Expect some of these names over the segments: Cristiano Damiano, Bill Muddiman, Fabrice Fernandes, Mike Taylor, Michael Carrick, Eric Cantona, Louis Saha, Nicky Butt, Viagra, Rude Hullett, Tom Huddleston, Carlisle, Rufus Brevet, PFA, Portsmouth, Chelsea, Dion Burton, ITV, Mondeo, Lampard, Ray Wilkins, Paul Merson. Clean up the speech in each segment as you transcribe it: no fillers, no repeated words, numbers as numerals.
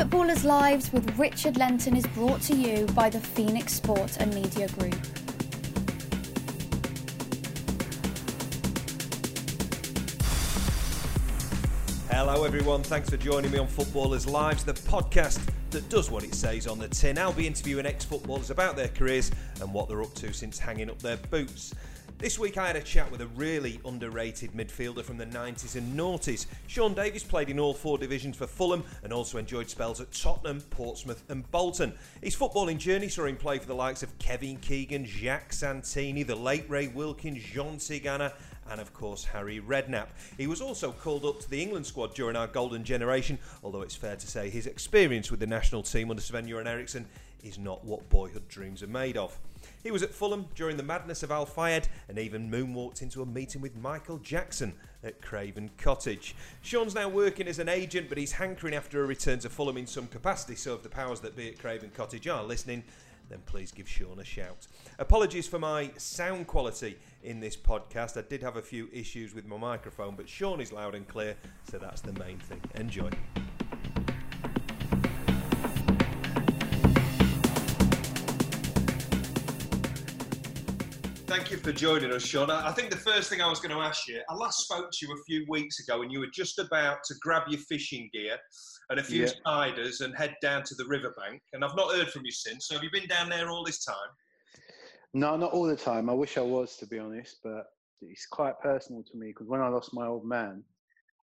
Footballers' Lives with Richard Lenton is brought to you by the Phoenix Sport and Media Group. Hello everyone, thanks for joining me on Footballers' Lives, the podcast that does what it says on the tin. I'll be interviewing ex-footballers about their careers and what they're up to since hanging up their boots. This week I had a chat with a really underrated midfielder from the 90s and noughties. Sean Davies played in all four divisions for Fulham and also enjoyed spells at Tottenham, Portsmouth and Bolton. His footballing journey saw him play for the likes of Kevin Keegan, Jacques Santini, the late Ray Wilkins, Jean Tigana and of course Harry Redknapp. He was also called up to the England squad during our golden generation, although it's fair to say his experience with the national team under Sven-Göran Eriksson is not what boyhood dreams are made of. He was at Fulham during the madness of Al Fayed and even moonwalked into a meeting with Michael Jackson at Craven Cottage. Sean's now working as an agent, but he's hankering after a return to Fulham in some capacity, so if the powers that be at Craven Cottage are listening, then please give Sean a shout. Apologies for my sound quality in this podcast. I did have a few issues with my microphone, but Sean is loud and clear, so that's the main thing. Enjoy. Thank you for joining us, Sean. I think the first thing I was going to ask you, I last spoke to you a few weeks ago and you were just about to grab your fishing gear and a few spiders and head down to the riverbank. And I've not heard from you since. So have you been down there all this time? No, not all the time. I wish I was, to be honest, but it's quite personal to me because when I lost my old man,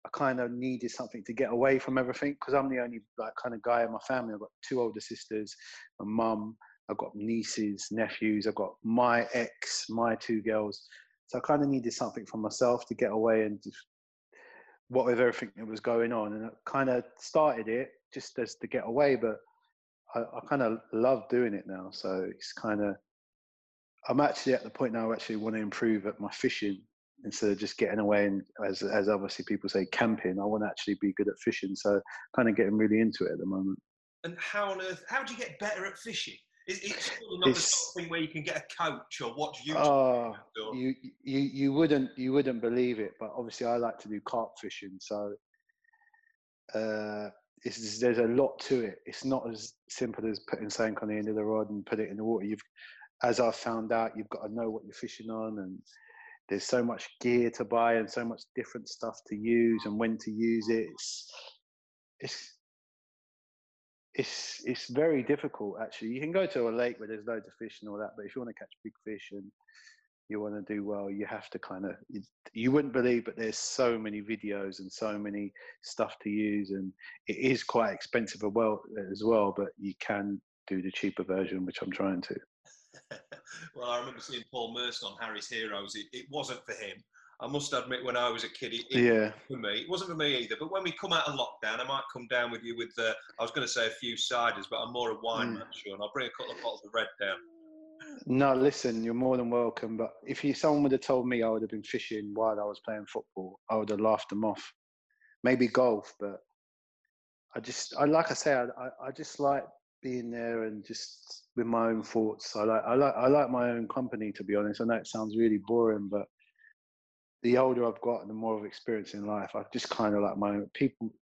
I kind of needed something to get away from everything because I'm the only kind of guy in my family. I've got two older sisters, my mum, I've got nieces, nephews, I've got my ex, my two girls. So I kind of needed something for myself to get away and just what with everything that was going on. And I kind of started it just as to get away, but I kind of love doing it now. So it's kind of, I'm actually at the point now I actually want to improve at my fishing instead of just getting away and as obviously people say, camping. I want to actually be good at fishing. So kind of getting really into it at the moment. And how on earth, how do you get better at fishing? It's really not the sort of thing where you can get a coach or watch YouTube. Oh, you wouldn't believe it, but obviously I like to do carp fishing, so there's a lot to it. It's not as simple as putting something on the end of the rod and put it in the water. As I found out, you've got to know what you're fishing on, and there's so much gear to buy and so much different stuff to use and when to use it. It's very difficult, actually. You can go to a lake where there's loads of fish and all that, but if you want to catch big fish and you want to do well, you have to kind of... You wouldn't believe, but there's so many videos and so many stuff to use, and it is quite expensive as well, but you can do the cheaper version, which I'm trying to. Well, I remember seeing Paul Merson on Harry's Heroes. It wasn't for him. I must admit, when I was a kid, it wasn't for me either. But when we come out of lockdown, I might come down with you with, I was going to say a few ciders, but I'm more a wine man, Sean. I'll bring a couple of bottles of red down. No, listen, you're more than welcome. But if someone would have told me I would have been fishing while I was playing football, I would have laughed them off. Maybe golf, but I just like being there and just with my own thoughts. I like my own company, to be honest. I know it sounds really boring, but the older I've got and the more of experience in life, I just kind of like my own people.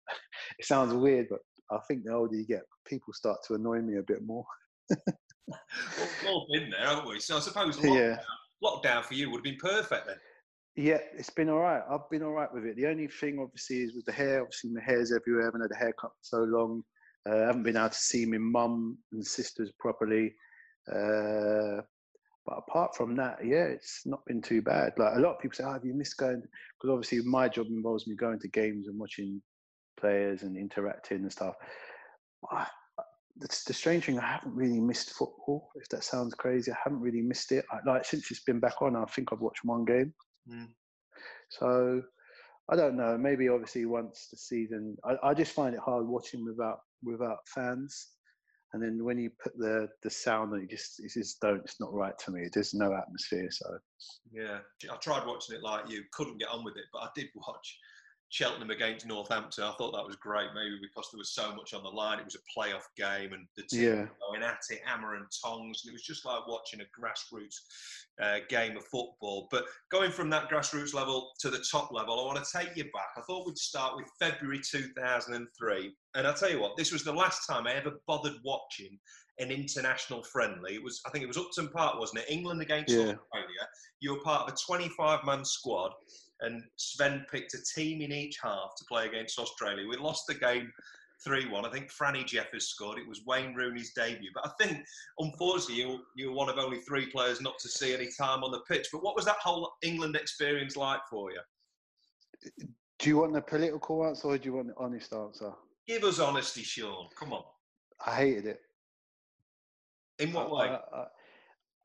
It sounds weird, but I think the older you get, people start to annoy me a bit more. We've all been there, haven't we? So I suppose lockdown for you would have been perfect then. Yeah, it's been all right. I've been all right with it. The only thing, obviously, is with the hair. Obviously, my hair's everywhere. I haven't had a haircut for so long. I haven't been able to see my mum and sisters properly. But apart from that, it's not been too bad. Like a lot of people say, "Oh, have you missed going?" Because obviously my job involves me going to games and watching players and interacting and stuff. That's the strange thing. I haven't really missed football. If that sounds crazy, I haven't really missed it. Since it's been back on, I think I've watched one game. Mm. So I don't know. Maybe obviously once the season, I just find it hard watching without fans. And then when you put the sound on, it's not right to me. There's no atmosphere, so. Yeah, I tried watching it like you, couldn't get on with it, but I did watch Cheltenham against Northampton, I thought that was great, maybe because there was so much on the line. It was a playoff game and the team going at it, hammer and tongs. And it was just like watching a grassroots game of football. But going from that grassroots level to the top level, I want to take you back. I thought we'd start with February 2003. And I'll tell you what, this was the last time I ever bothered watching an international friendly. It was, I think it was Upton Park, wasn't it? England against Australia. You were part of a 25-man squad. And Sven picked a team in each half to play against Australia. We lost the game 3-1. I think Franny Jeffers scored. It was Wayne Rooney's debut. But I think, unfortunately, you were one of only three players not to see any time on the pitch. But what was that whole England experience like for you? Do you want the political answer or do you want the honest answer? Give us honesty, Sean. Come on. I hated it. In what way?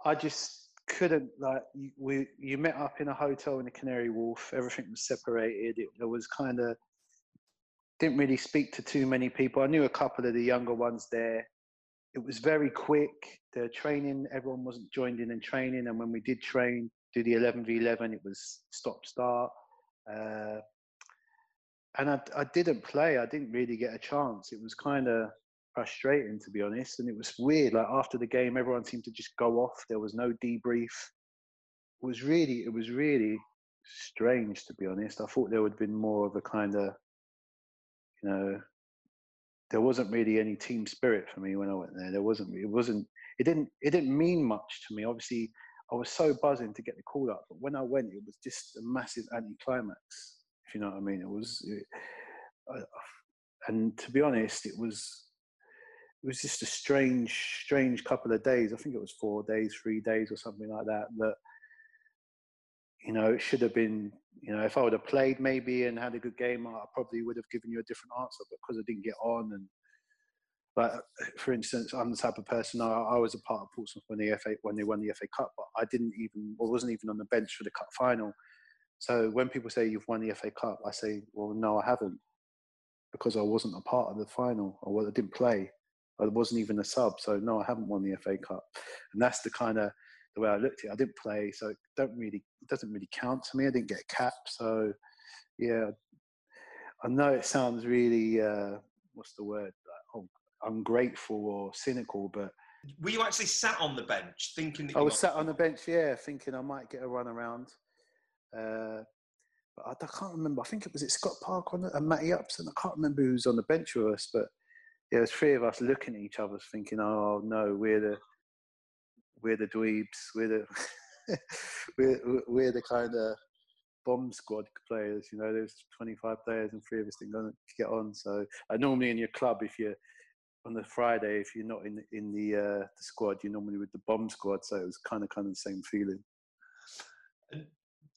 I just... couldn't, like, you met up in a hotel in the Canary Wharf. Everything was separated. It was kind of, didn't really speak to too many people. I knew a couple of the younger ones there. It was very quick. The training, everyone wasn't joined in and training. And when we did train, do the 11v11, it was stop start. And I didn't play. I didn't really get a chance. It was kind of frustrating, to be honest, and it was weird. Like, after the game, everyone seemed to just go off. There was no debrief. It was really strange, to be honest. I thought there would have been more of a kind of, you know, there wasn't really any team spirit for me when I went there. It didn't mean much to me. Obviously, I was so buzzing to get the call up, but when I went, it was just a massive anticlimax. If you know what I mean, and to be honest, it was just a strange couple of days. I think it was 4 days, 3 days or something like that. But, you know, it should have been, you know, if I would have played maybe and had a good game, I probably would have given you a different answer, because I didn't get on. But for instance, I'm the type of person, I was a part of Portsmouth when they won the FA Cup, but wasn't even on the bench for the cup final. So when people say you've won the FA Cup, I say, well, no, I haven't, because I wasn't a part of the final. I didn't play. I wasn't even a sub, so no, I haven't won the FA Cup. And that's the kind of the way I looked at it. I didn't play, so it doesn't really count to me. I didn't get a cap, so yeah. I know it sounds really, what's the word? Ungrateful or cynical, but... Were you actually sat on the bench thinking that I was sat on the bench, yeah, thinking I might get a run around. But I can't remember. I think it was at Scott Park and Matty Upson. I can't remember who was on the bench with us, but... Yeah, there's three of us looking at each other thinking, oh no, we're the dweebs, we're the kind of bomb squad players, you know, there's 25 players and three of us didn't gonna get on. So normally in your club, if you're on the Friday, if you're not in the squad, you're normally with the bomb squad, so it was kind of the same feeling.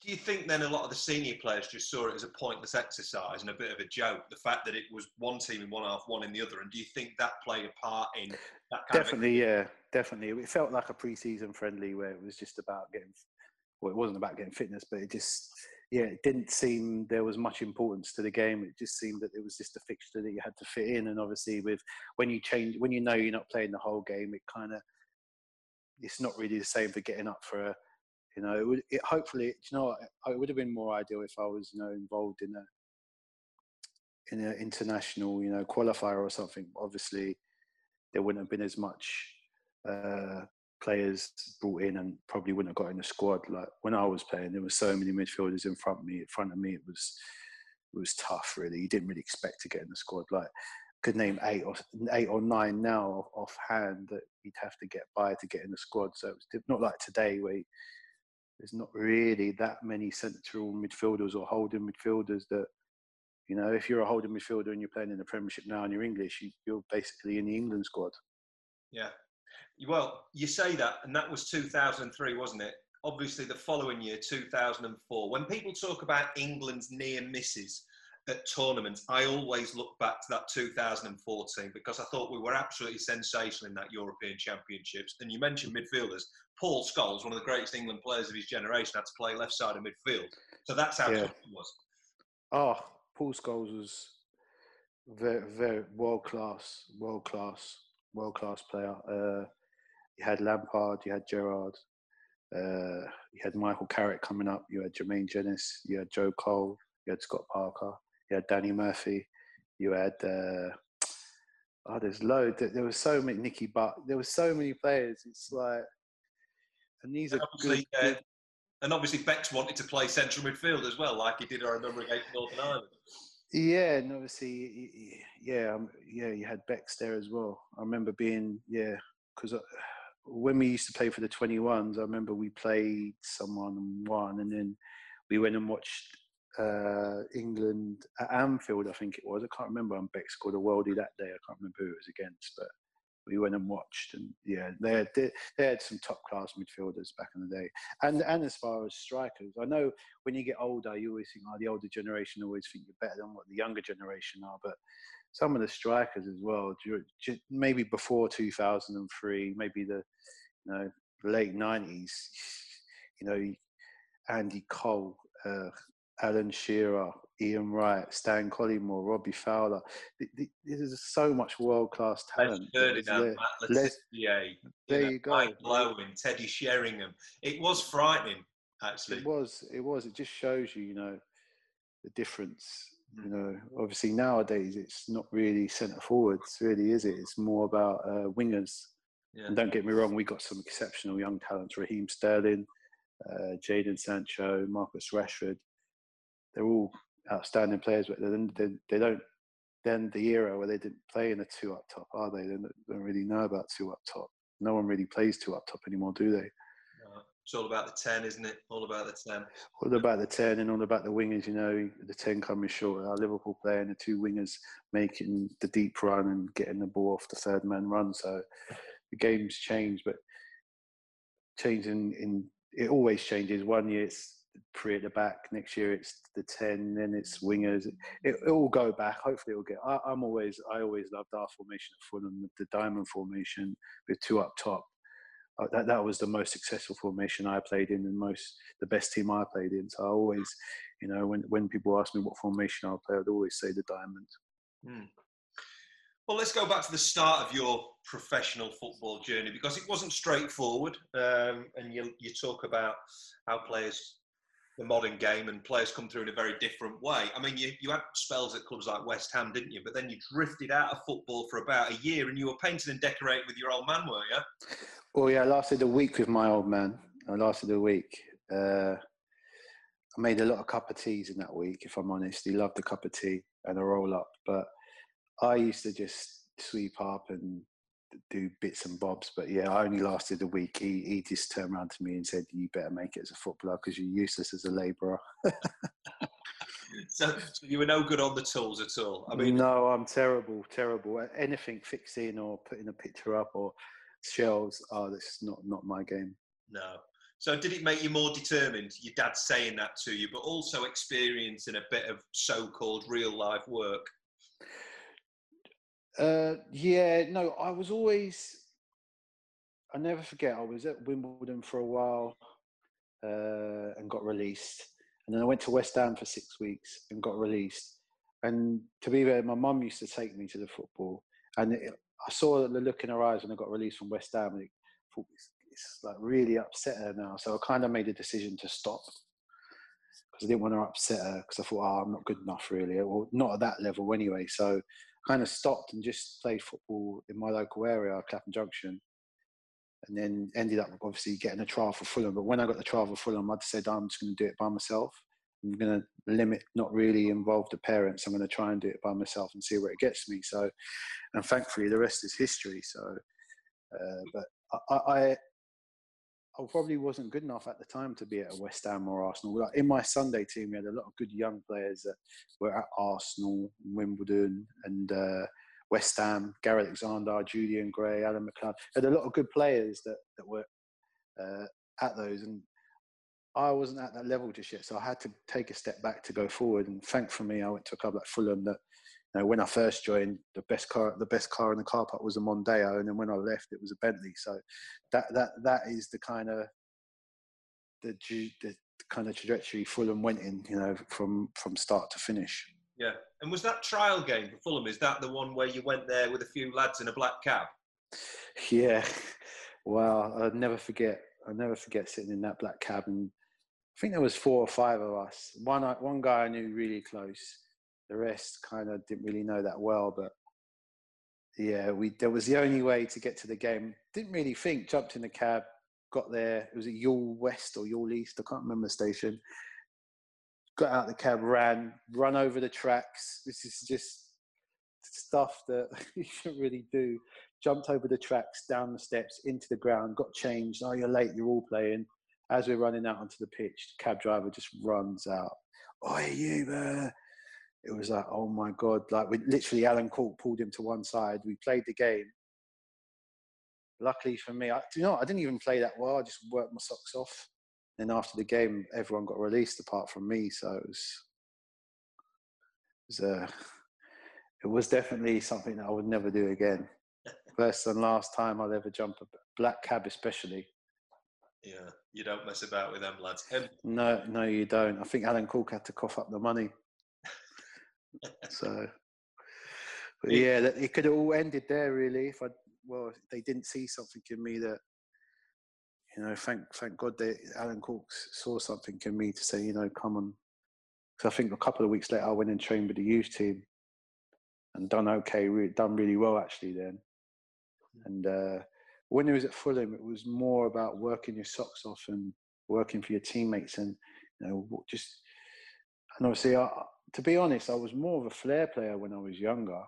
Do you think then a lot of the senior players just saw it as a pointless exercise and a bit of a joke, the fact that it was one team in one half, one in the other, and do you think that played a part in that kind Definitely. It felt like a pre-season friendly where it was just about getting, well, it wasn't about getting fitness, but it just, yeah, it didn't seem there was much importance to the game. It just seemed that it was just a fixture that you had to fit in, and obviously when you know you're not playing the whole game, it's not really the same for getting up for a, you know, it would have been more ideal if I was, you know, involved in an international, you know, qualifier or something. Obviously, there wouldn't have been as much players brought in, and probably wouldn't have got in the squad. Like when I was playing, there were so many midfielders in front of me. It was tough, really. You didn't really expect to get in the squad. Like, I could name eight or nine now offhand that you'd have to get by to get in the squad. So it was not like today where there's not really that many central midfielders or holding midfielders that, you know, if you're a holding midfielder and you're playing in the Premiership now and you're English, you're basically in the England squad. Yeah. Well, you say that, and that was 2003, wasn't it? Obviously, the following year, 2004. When people talk about England's near misses at tournaments, I always look back to that 2014 because I thought we were absolutely sensational in that European Championships. And you mentioned midfielders. Paul Scholes, one of the greatest England players of his generation, had to play left side of midfield. So that's how tough it was. Oh, Paul Scholes was very, very world-class player. You had Lampard, you had Gerrard, you had Michael Carrick coming up, you had Jermaine Jenas, you had Joe Cole, you had Scott Parker, You had Danny Murphy. You had there's loads. There was so many Nicky Butt. There were so many players. It's like, and these are good. And obviously, Bex wanted to play central midfield as well, like he did. I remember against Northern Ireland. Yeah, and obviously, yeah, you had Bex there as well. I remember being, because when we used to play for the 21s, I remember we played someone and won, and then we went and watched England at Anfield, I think it was. I can't remember. And Bex scored a worldie that day. I can't remember who it was against, but we went and watched, and yeah, they had some top class midfielders back in the day, and as far as strikers, I know when you get older, you always think, oh, the older generation always think you're better than what the younger generation are, but some of the strikers as well, maybe before 2003, maybe the late 90s, Andy Cole, Alan Shearer, Ian Wright, Stan Collymore, Robbie Fowler. There's so much world-class talent. There you go. Mike Lowen, Teddy Sheringham. It was frightening, actually. It was. It just shows you, the difference. Mm. Obviously nowadays it's not really centre forwards, really, is it? It's more about wingers. Yeah. And don't get me wrong, we got some exceptional young talents: Raheem Sterling, Jadon Sancho, Marcus Rashford. They're all outstanding players, but they don't. Then the era where they didn't play in a two up top, are they? They don't really know about two up top. No one really plays two up top anymore, do they? No, it's all about the 10, isn't it? All about the 10. All about the 10 and all about the wingers. The 10 coming short. Our Liverpool player and the two wingers making the deep run and getting the ball off the third man run. So the game's changed, but it always changes. One year it's three at the back, next year it's the 10, then it's wingers. It'll all go back. Hopefully it'll get. I always loved our formation at Fulham, the diamond formation with two up top. That was the most successful formation I played in, and the best team I played in. So I always, when people ask me what formation I'll play, I'd always say the diamond. Mm. Well, let's go back to the start of your professional football journey, because it wasn't straightforward. And you talk about how players, the modern game, and players come through in a very different way. I mean, you had spells at clubs like West Ham, didn't you? But then you drifted out of football for about a year, and you were painting and decorating with your old man, weren't you? Well, yeah, I lasted a week with my old man. I made a lot of cup of teas in that week, if I'm honest. He loved a cup of tea and a roll-up. But I used to just sweep up and do bits and bobs, but yeah, I only lasted a week. He just turned around to me and said, "You better make it as a footballer because you're useless as a labourer." So you were no good on the tools at all. I mean, no, I'm terrible at anything fixing or putting a picture up or shells. Oh, this is not my game. No. So did it make you more determined? Your dad saying that to you, but also experiencing a bit of so-called real life work. I was always, I never forget, I was at Wimbledon for a while and got released, and then I went to West Ham for 6 weeks and got released, and to be there, my mum used to take me to the football, and I saw the look in her eyes when I got released from West Ham, and it's like really upset her now, so I kind of made a decision to stop, because I didn't want to upset her, because I thought, I'm not good enough really, or not at that level anyway, so kind of stopped and just played football in my local area, Clapham Junction, and then ended up obviously getting a trial for Fulham. But when I got the trial for Fulham, I said, I'm just going to do it by myself. I'm going to limit, not really involve the parents. I'm going to try and do it by myself and see where it gets me. So, and thankfully the rest is history. So, but I probably wasn't good enough at the time to be at West Ham or Arsenal. Like in my Sunday team, we had a lot of good young players that were at Arsenal, Wimbledon, and West Ham. Gary Alexander, Julian Gray, Alan McLeod. Had a lot of good players that were at those, and I wasn't at that level just yet. So I had to take a step back to go forward. And thankfully, I went to a club like Fulham that, when I first joined, the best car in the car park was a Mondeo, and then when I left, it was a Bentley. So, that is the kind of trajectory Fulham went in, from start to finish. Yeah, and was that trial game for Fulham? Is that the one where you went there with a few lads in a black cab? Yeah, wow, I'd never forget. I'll never forget sitting in that black cab, and I think there was 4 or 5 of us. One guy I knew really close. The rest kind of didn't really know that well, but yeah, that was the only way to get to the game. Didn't really think, jumped in the cab, got there. It was at Yule West or Yule East, I can't remember the station. Got out the cab, run over the tracks. This is just stuff that you shouldn't really do. Jumped over the tracks, down the steps, into the ground, got changed. Oh, you're late, you're all playing. As we're running out onto the pitch, the cab driver just runs out. Oi, you, man. It was like, oh my God. Like, we literally, Alan Cork pulled him to one side. We played the game. Luckily for me, I didn't even play that well. I just worked my socks off. And after the game, everyone got released apart from me. So it was definitely something that I would never do again. First and last time I'll ever jump a black cab, especially. Yeah, you don't mess about with them lads. No, you don't. I think Alan Cork had to cough up the money. So, but yeah, it could have all ended there, really. If they didn't see something in me that, you know, thank God that Alan Cork saw something in me to say, you know, come on. Because I think a couple of weeks later, I went and trained with the youth team and done really well actually then. And when it was at Fulham, it was more about working your socks off and working for your teammates and, you know, just, and obviously, to be honest, I was more of a flair player when I was younger.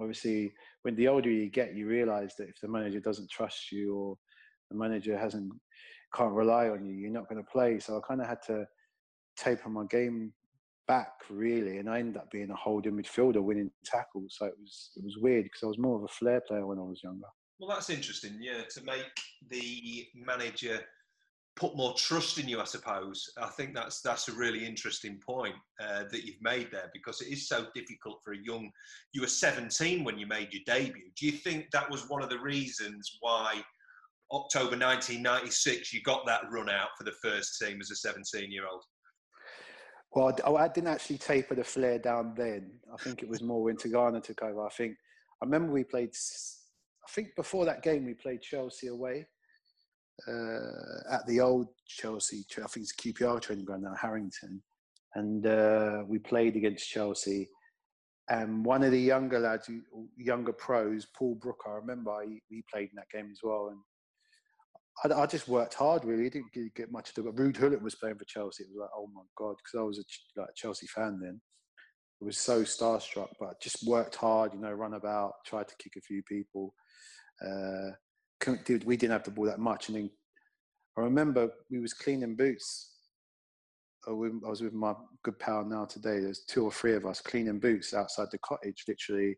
Obviously, when the older you get, you realise that if the manager doesn't trust you or the manager can't rely on you, you're not going to play. So I kind of had to taper my game back, really, and I ended up being a holding midfielder, winning tackles. So it was weird because I was more of a flair player when I was younger. Well, that's interesting, yeah, to make the manager put more trust in you, I suppose. I think that's a really interesting point that you've made there, because it is so difficult for you were 17 when you made your debut. Do you think that was one of the reasons why October 1996 you got that run out for the first team as a 17-year-old? Well, I didn't actually taper the flair down then. I think it was more when Tigana took over. I remember we played, I think before that game we played Chelsea away. At the old Chelsea, I think it's QPR training ground now, Harrington, and we played against Chelsea. And one of the younger pros, Paul Brooker, I remember he played in that game as well. And I just worked hard, really. I didn't get much to do. Rude Hullett was playing for Chelsea. It was like, oh my God, because I was a Chelsea fan then. I was so starstruck, but I just worked hard, you know, run about, tried to kick a few people. We didn't have the ball that much, and then I remember we was cleaning boots. I was with my good pal now today. There's two or three of us cleaning boots outside the cottage, literally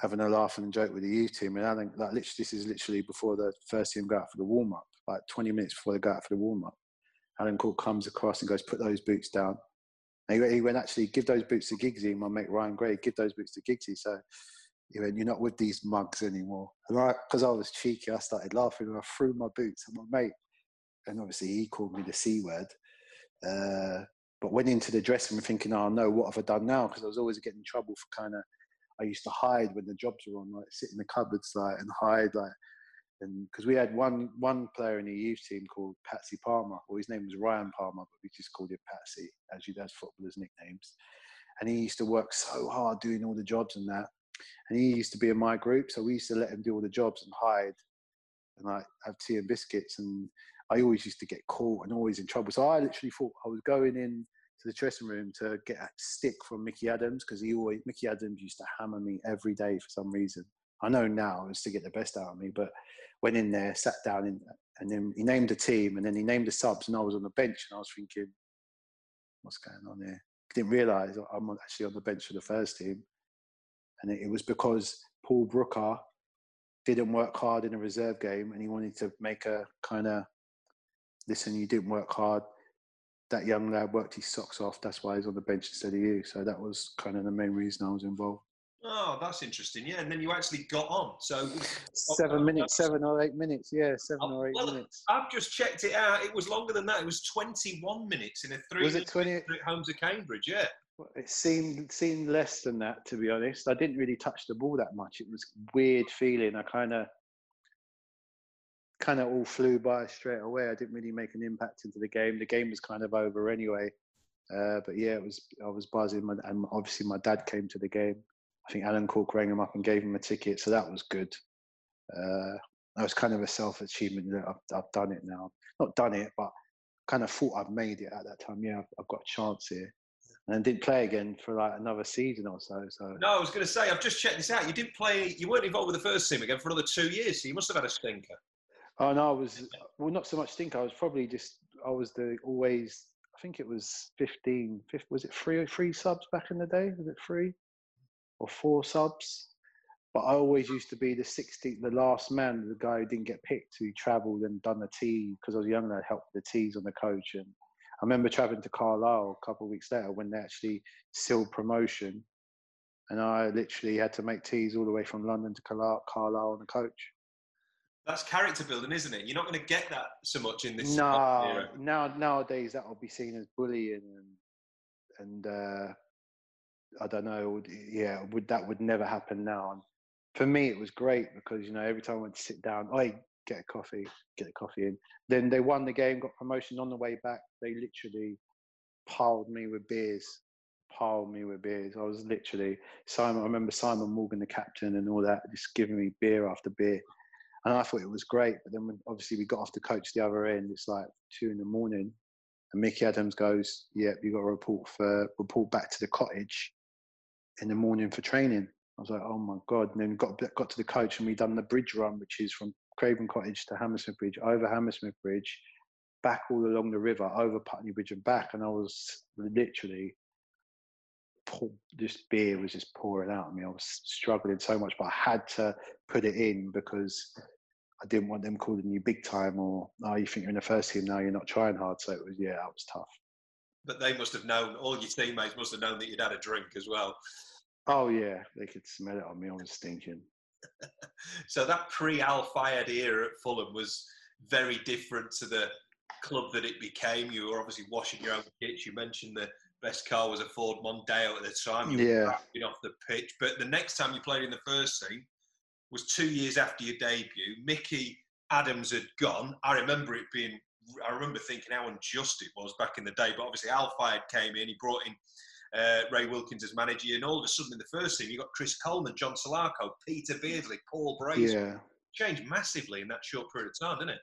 having a laugh and a joke with the youth team. And I think like literally, this is literally before the first team go out for the warm up, like 20 minutes before they go out for the warm up. Alan Cork comes across and goes, "Put those boots down." And he went, "Actually, give those boots to Giggsy." My mate Ryan Gray, give those boots to Giggsy. So. He went, "You're not with these mugs anymore." And because I was cheeky, I started laughing and I threw my boots at my mate. And obviously he called me the C word. But went into the dressing room thinking, oh no, what have I done now? Because I was always getting in trouble for I used to hide when the jobs were on, like sit in the cupboards and hide. Because we had one player in the youth team called Patsy Palmer. Well, his name was Ryan Palmer, but we just called him Patsy, as you'd have footballers' nicknames. And he used to work so hard doing all the jobs and that. And he used to be in my group, so we used to let him do all the jobs and hide and like have tea and biscuits. And I always used to get caught and always in trouble. So I literally thought I was going in to the dressing room to get a stick from Mickey Adams, because Mickey Adams used to hammer me every day for some reason. I know now it's to get the best out of me, but went in there, sat down, and then he named the team and then he named the subs, and I was on the bench and I was thinking, what's going on here? Didn't realise I'm actually on the bench for the first team. And it was because Paul Brooker didn't work hard in a reserve game, and he wanted to make a listen, you didn't work hard. That young lad worked his socks off. That's why he's on the bench instead of you. So that was kind of the main reason I was involved. Oh, that's interesting. Yeah, and then you actually got on. So 7 minutes, 7 or 8 minutes. Yeah, seven or eight minutes. I've just checked it out. It was longer than that. It was 21 minutes in a 3-minute at home to Cambridge. Yeah. It seemed less than that, to be honest. I didn't really touch the ball that much. It was a weird feeling. I kind of all flew by straight away. I didn't really make an impact into the game. The game was kind of over anyway. But yeah, I was buzzing, and obviously my dad came to the game. I think Alan Cork rang him up and gave him a ticket, so that was good. That was kind of a self-achievement that I've done it now. Not done it, but kind of thought I've made it at that time. Yeah, I've got a chance here. And didn't play again for like another season or so. No, I was going to say, I've just checked this out. You didn't play, you weren't involved with the first team again for another 2 years, so you must have had a stinker. Oh, no, I was, well, not so much stinker. I was probably just, I was the always, I think it was 15, 15 was it three subs back in the day? Was it three or four subs? But I always used to be the 16th, the last man, the guy who didn't get picked, who travelled and done the tea, because I was younger, I helped with the teas on the coach. And I remember travelling to Carlisle a couple of weeks later when they actually sealed promotion, and I literally had to make teas all the way from London to Carlisle on the coach. That's character building, isn't it? You're not going to get that so much in this. No, nowadays that will be seen as bullying, and I don't know. Yeah, that would never happen now. And for me, it was great because every time I went to sit down, get a coffee in. Then they won the game, got promotion. On the way back, they literally piled me with beers. I was literally, Simon, I remember Simon Morgan, the captain and all that, just giving me beer after beer. And I thought it was great. But then when, obviously we got off the coach the other end, it's like 2 in the morning and Mickey Adams goes, yeah, you got to report back to the cottage in the morning for training. I was like, oh my God. And then we got to the coach and we done the bridge run, which is from Craven Cottage to Hammersmith Bridge, over Hammersmith Bridge, back all along the river, over Putney Bridge and back. And I was literally, this beer was just pouring out of me. I was struggling so much, but I had to put it in because I didn't want them calling you big time or, oh, you think you're in the first team now, you're not trying hard. So it was, yeah, that was tough. But they must have known, all your teammates must have known that you'd had a drink as well. Oh yeah, they could smell it on me. I was stinking. So that pre-Al Fayed era at Fulham was very different to the club that it became. You were obviously washing your own kits. You mentioned the best car was a Ford Mondeo at the time. You were drafted off the pitch. But the next time you played in the first team was 2 years after your debut. Mickey Adams had gone. I remember thinking how unjust it was back in the day. But obviously Al Fayed came in. He brought in Ray Wilkins as manager, and all of a sudden in the first team you got Chris Coleman, John Solarco, Peter Beardsley, Paul Brace. Yeah. Changed massively in that short period of time, didn't it?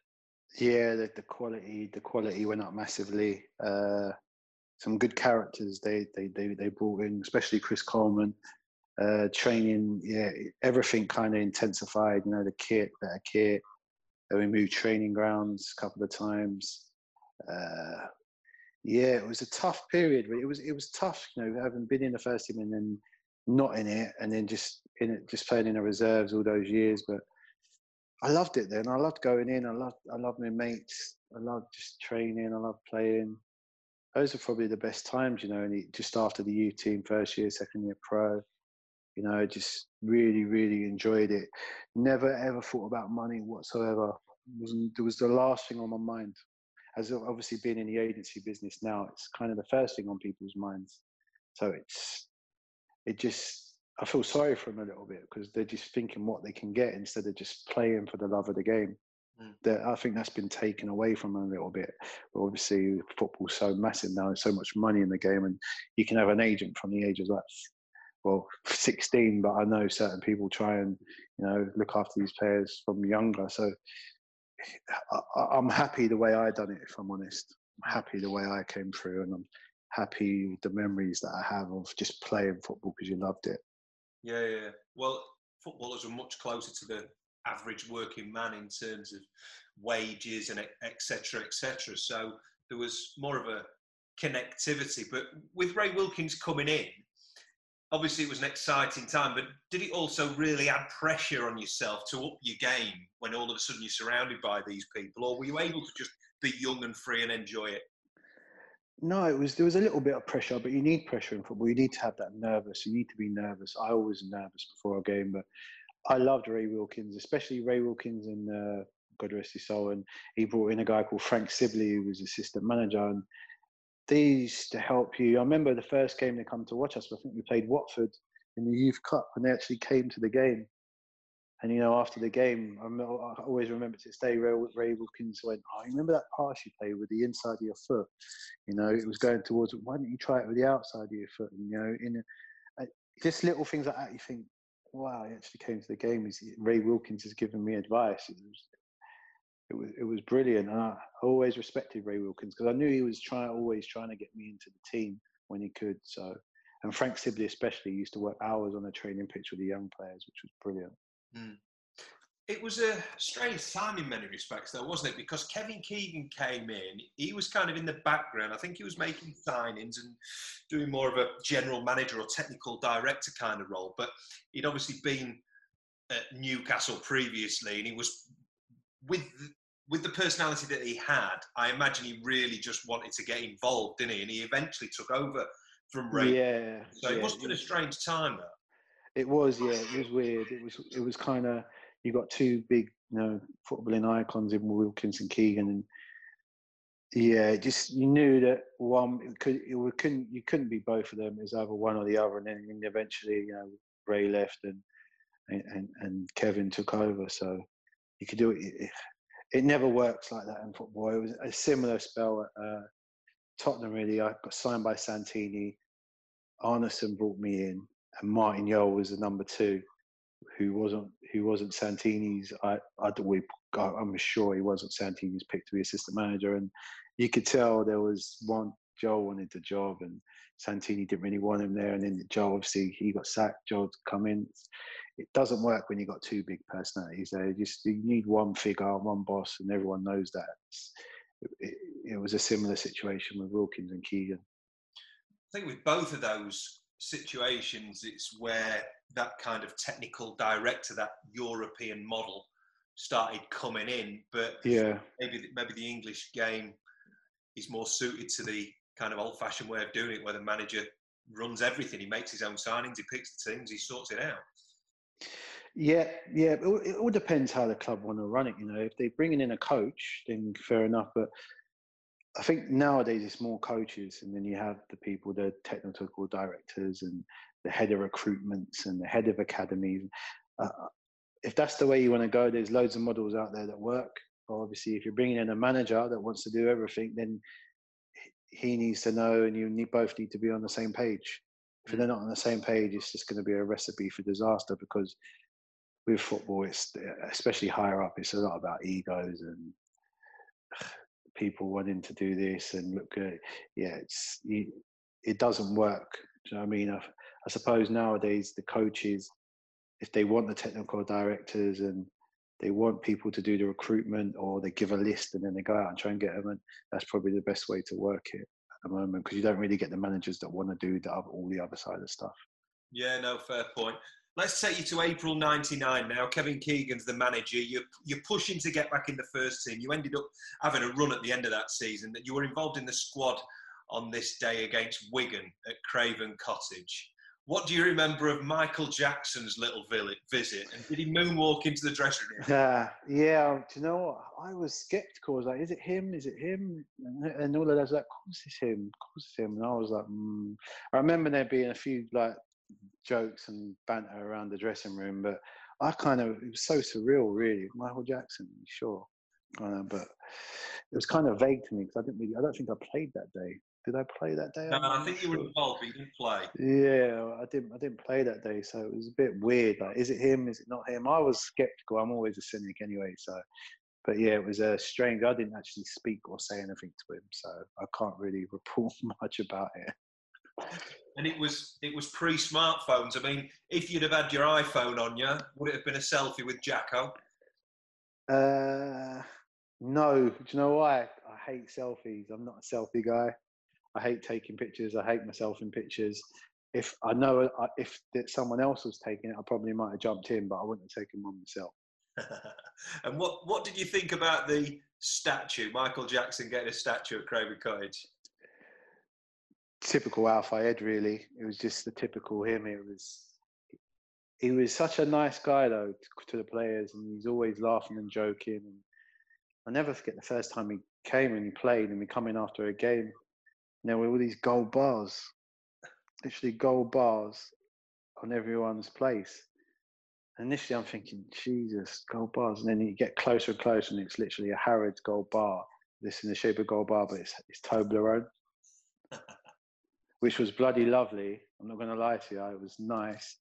Yeah, the quality went up massively. Some good characters they brought in, especially Chris Coleman. Training, yeah, everything kind of intensified. The kit, better kit. Then we moved training grounds a couple of times. Yeah, it was a tough period, but it was tough, having been in the first team and then not in it, and then just playing in the reserves all those years. But I loved it then. I loved going in. I loved my mates. I loved just training. I loved playing. Those are probably the best times, and just after the youth team, first year, second year pro, just really, really enjoyed it. Never, ever thought about money whatsoever. It was the last thing on my mind. As obviously being in the agency business now, it's kind of the first thing on people's minds. So I feel sorry for them a little bit because they're just thinking what they can get instead of just playing for the love of the game. I think that's been taken away from them a little bit. But obviously football's so massive now, there's so much money in the game, and you can have an agent from the age of 16, but I know certain people try and, look after these players from younger. So I'm happy the way I done it, if I'm honest. I'm happy the way I came through, and I'm happy with the memories that I have of just playing football because you loved it. Yeah. Well, footballers are much closer to the average working man in terms of wages and etc. So there was more of a connectivity. But with Ray Wilkins coming in, obviously, it was an exciting time, but did it also really add pressure on yourself to up your game when all of a sudden you're surrounded by these people, or were you able to just be young and free and enjoy it? No, there was a little bit of pressure, but you need pressure in football. You need to have that nervous. You need to be nervous. I always nervous before a game, but I loved Ray Wilkins, especially Ray Wilkins and God rest his soul. And he brought in a guy called Frank Sibley, who was assistant manager, and they used to help you. I remember the first game they come to watch us, I think we played Watford in the Youth Cup, and they actually came to the game. And, you know, after the game, I always remember to this day, Ray Wilkins went, "Oh, you remember that pass you played with the inside of your foot? You know, it was going towards, why didn't you try it with the outside of your foot?" And, you know, in just little things like that, you think, wow, he actually came to the game. Ray Wilkins has given me advice. It was brilliant. And I always respected Ray Wilkins because I knew he was always trying to get me into the team when he could. So, and Frank Sibley especially used to work hours on the training pitch with the young players, which was brilliant. Mm. It was a strange time in many respects, though, wasn't it? Because Kevin Keegan came in, he was kind of in the background. I think he was making signings and doing more of a general manager or technical director kind of role. But he'd obviously been at Newcastle previously, and he was with the personality that he had. I imagine he really just wanted to get involved, didn't he? And he eventually took over from Ray. Yeah. So yeah, it must have been a strange time, though. It was, yeah. It was weird. It was kind of, you got two big, you know, footballing icons in Wilkins and Keegan, and yeah, just you knew that one you couldn't be both of them. It was either one or the other, and then eventually, you know, Ray left and Kevin took over. So you could do it. It never works like that in football. It was a similar spell at Tottenham. Really, I got signed by Santini. Arneson brought me in, and Martin O'Neill was the number two, who wasn't Santini's. I'm sure he wasn't Santini's pick to be assistant manager, and you could tell there was one. Joel wanted the job, and Santini didn't really want him there. And then Joel, obviously, he got sacked. Joel to come in. It doesn't work when you got two big personalities there. You need one figure, one boss, and everyone knows that. It was a similar situation with Wilkins and Keegan. I think with both of those situations, it's where that kind of technical director, that European model, started coming in. But yeah, maybe the English game is more suited to the kind of old-fashioned way of doing it, where the manager runs everything. He makes his own signings, he picks the teams, he sorts it out. Yeah. It all depends how the club want to run it. You know, if they're bringing in a coach, then fair enough. But I think nowadays it's more coaches, and then you have the people, the technical directors, and the head of recruitments, and the head of academies. If that's the way you want to go, there's loads of models out there that work. Obviously, if you're bringing in a manager that wants to do everything, then he needs to know, and both need to be on the same page. If they're not on the same page, it's just going to be a recipe for disaster, because with football, it's especially higher up, it's a lot about egos and people wanting to do this and look good. Yeah, it doesn't work. Do you know what I mean? I suppose nowadays the coaches, if they want the technical directors and they want people to do the recruitment, or they give a list and then they go out and try and get them, and that's probably the best way to work it at the moment, because you don't really get the managers that want to do all the other side of stuff. Yeah, no, fair point. Let's take you to April 99 now. Kevin Keegan's the manager. You're pushing to get back in the first team. You ended up having a run at the end of that season. That you were involved in the squad on this day against Wigan at Craven Cottage. What do you remember of Michael Jackson's little visit? And did he moonwalk into the dressing room? Yeah, do you know what? I was sceptical. I was like, is it him? Is it him? And all of that, I was like, of course it's him. Of course it's him. And I was like, I remember there being a few like jokes and banter around the dressing room, but it was so surreal, really. Michael Jackson, sure. But it was kind of vague to me, because I don't think I played that day. Did I play that day? No, I think you were involved, but you didn't play. Yeah, I didn't play that day, so it was a bit weird. Like, is it him? Is it not him? I was sceptical. I'm always a cynic anyway. So, but yeah, it was strange. I didn't actually speak or say anything to him, so I can't really report much about it. And it was pre-smartphones. I mean, if you'd have had your iPhone on you, would it have been a selfie with Jacko? No. Do you know why? I hate selfies. I'm not a selfie guy. I hate taking pictures. I hate myself in pictures. If I know if someone else was taking it, I probably might have jumped in, but I wouldn't have taken one myself. And what did you think about the statue, Michael Jackson getting a statue at Craven Cottage? Typical Al Fayed, really. It was just the typical him. He was such a nice guy, though, to the players, and he's always laughing and joking. And I'll never forget the first time he came and he played, and we come in after a game. There were all these gold bars, literally gold bars on everyone's place. initially I'm thinking, Jesus, gold bars. And then you get closer and closer, and it's literally a Harrods gold bar. This in the shape of gold bar, but it's Toblerone, which was bloody lovely. I'm not going to lie to you. It was nice.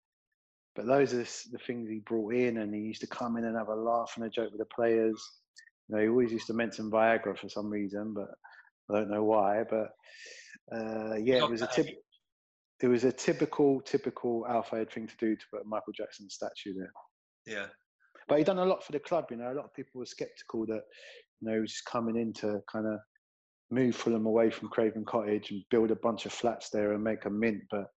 But those are the things he brought in, and he used to come in and have a laugh and a joke with the players. You know, he always used to mention Viagra for some reason, but I don't know why. But yeah, it was a typical Al Fayed thing to do, to put a Michael Jackson statue there. Yeah, but he done a lot for the club. You know, a lot of people were sceptical that, you know, he was just coming in to kind of move Fulham away from Craven Cottage and build a bunch of flats there and make a mint, but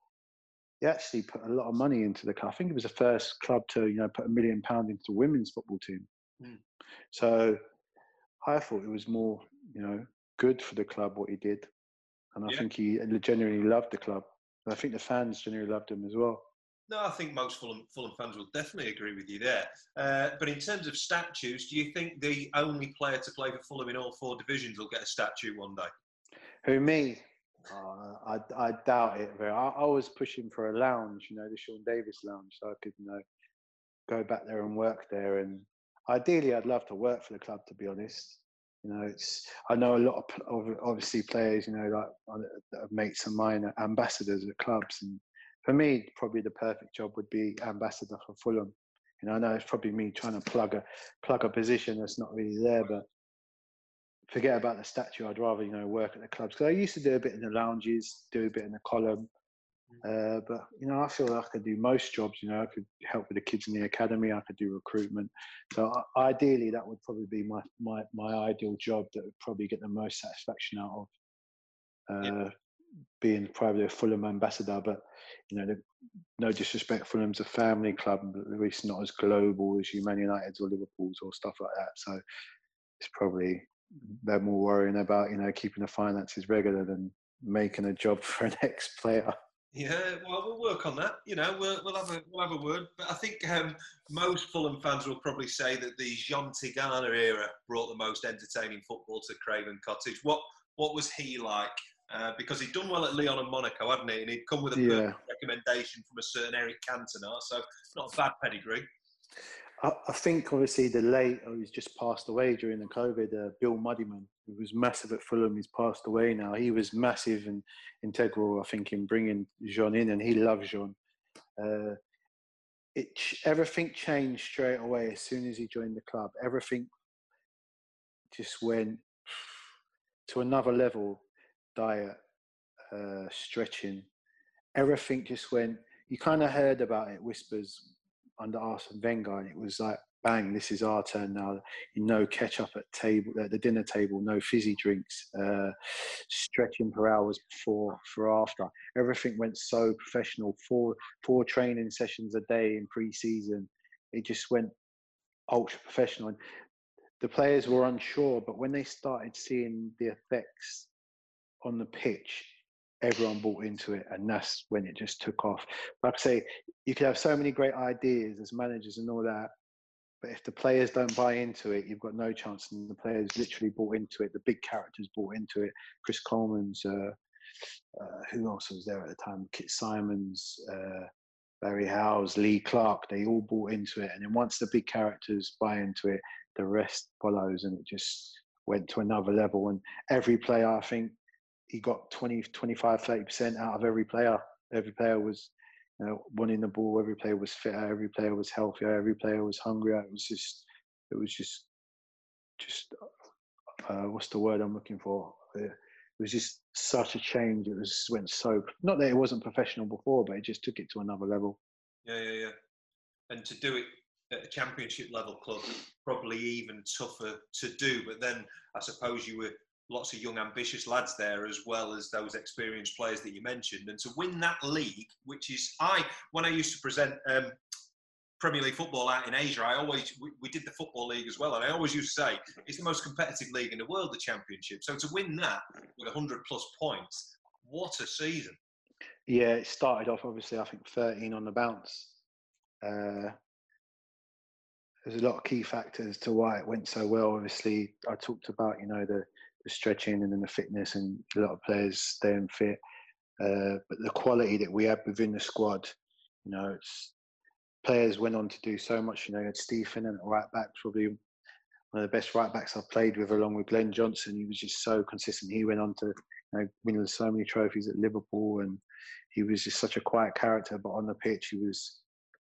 he actually put a lot of money into the club. I think it was the first club to, you know, put £1 million into the women's football team. Mm. So I thought it was more, you know, good for the club what he did, and I think he genuinely loved the club. And I think the fans genuinely loved him as well. No, I think most Fulham fans will definitely agree with you there. But in terms of statues, do you think the only player to play for Fulham in all four divisions will get a statue one day? Who, me? I doubt it. I was pushing for a lounge, you know, the Sean Davies lounge, so I could, you know, go back there and work there. And ideally, I'd love to work for the club, to be honest. You know, I know a lot of obviously players, you know, like mates of mine are ambassadors at clubs, and for me, probably the perfect job would be ambassador for Fulham. You know, I know it's probably me trying to plug a position that's not really there, but forget about the statue. I'd rather, you know, work at the clubs, because I used to do a bit in the lounges, do a bit in the column. But, you know, I feel like I could do most jobs. You know, I could help with the kids in the academy. I could do recruitment. So ideally, that would probably be my ideal job that would probably get the most satisfaction out of. Being probably a Fulham ambassador, but, you know, no disrespect, Fulham's a family club, but at least not as global as you Man United's or Liverpool's or stuff like that. So it's probably, they're more worrying about, you know, keeping the finances regular than making a job for an ex-player. Yeah, well, we'll work on that. You know, we'll have a word. But I think most Fulham fans will probably say that the Jean Tigana era brought the most entertaining football to Craven Cottage. What was he like? Because he'd done well at Lyon and Monaco, hadn't he? And he'd come with a perfect recommendation from a certain Eric Cantona, so not a bad pedigree. I think, obviously, who's just passed away during the COVID, Bill Muddiman, who was massive at Fulham, he's passed away now. He was massive and integral, I think, in bringing Jean in, and he loved Jean. Everything changed straight away as soon as he joined the club. Everything just went to another level. Diet, stretching, everything just went. You kind of heard about it, whispers under Arsene Wenger, and it was like, bang, this is our turn now. You know, ketchup at the dinner table, no fizzy drinks, stretching for hours before after. Everything went so professional. Four training sessions a day in pre-season. It just went ultra professional. And the players were unsure, but when they started seeing the effects on the pitch, everyone bought into it, and that's when it just took off. Like I say, you could have so many great ideas as managers and all that, but if the players don't buy into it, you've got no chance. And the players literally bought into it. The big characters bought into it. Chris Coleman's, who else was there at the time? Kit Simons, Barry Howes, Lee Clark, they all bought into it. And then once the big characters buy into it, the rest follows, and it just went to another level. And every player, I think, he got 20, 25, 30% out of every player. Every player was, you know, wanting the ball. Every player was fitter. Every player was healthier. Every player was hungrier. It was just what's the word I'm looking for? It was just such a change. It was went so, not that it wasn't professional before, but it just took it to another level. Yeah. And to do it at a championship level club, probably even tougher to do. But then I suppose you were lots of young, ambitious lads there, as well as those experienced players that you mentioned. And to win that league, which is, when I used to present Premier League football out in Asia, we did the Football League as well, and I always used to say, it's the most competitive league in the world, the Championship. So to win that with 100 plus points, what a season. Yeah, it started off, obviously, I think 13 on the bounce. There's a lot of key factors to why it went so well. Obviously, I talked about, you know, the stretching and then the fitness and a lot of players staying fit, but the quality that we had within the squad, you know, it's players went on to do so much. You know, you had Steve Finnan at right back, probably one of the best right backs I've played with, along with Glenn Johnson. He was just so consistent. He went on to, you know, win so many trophies at Liverpool, and he was just such a quiet character. But on the pitch, he was.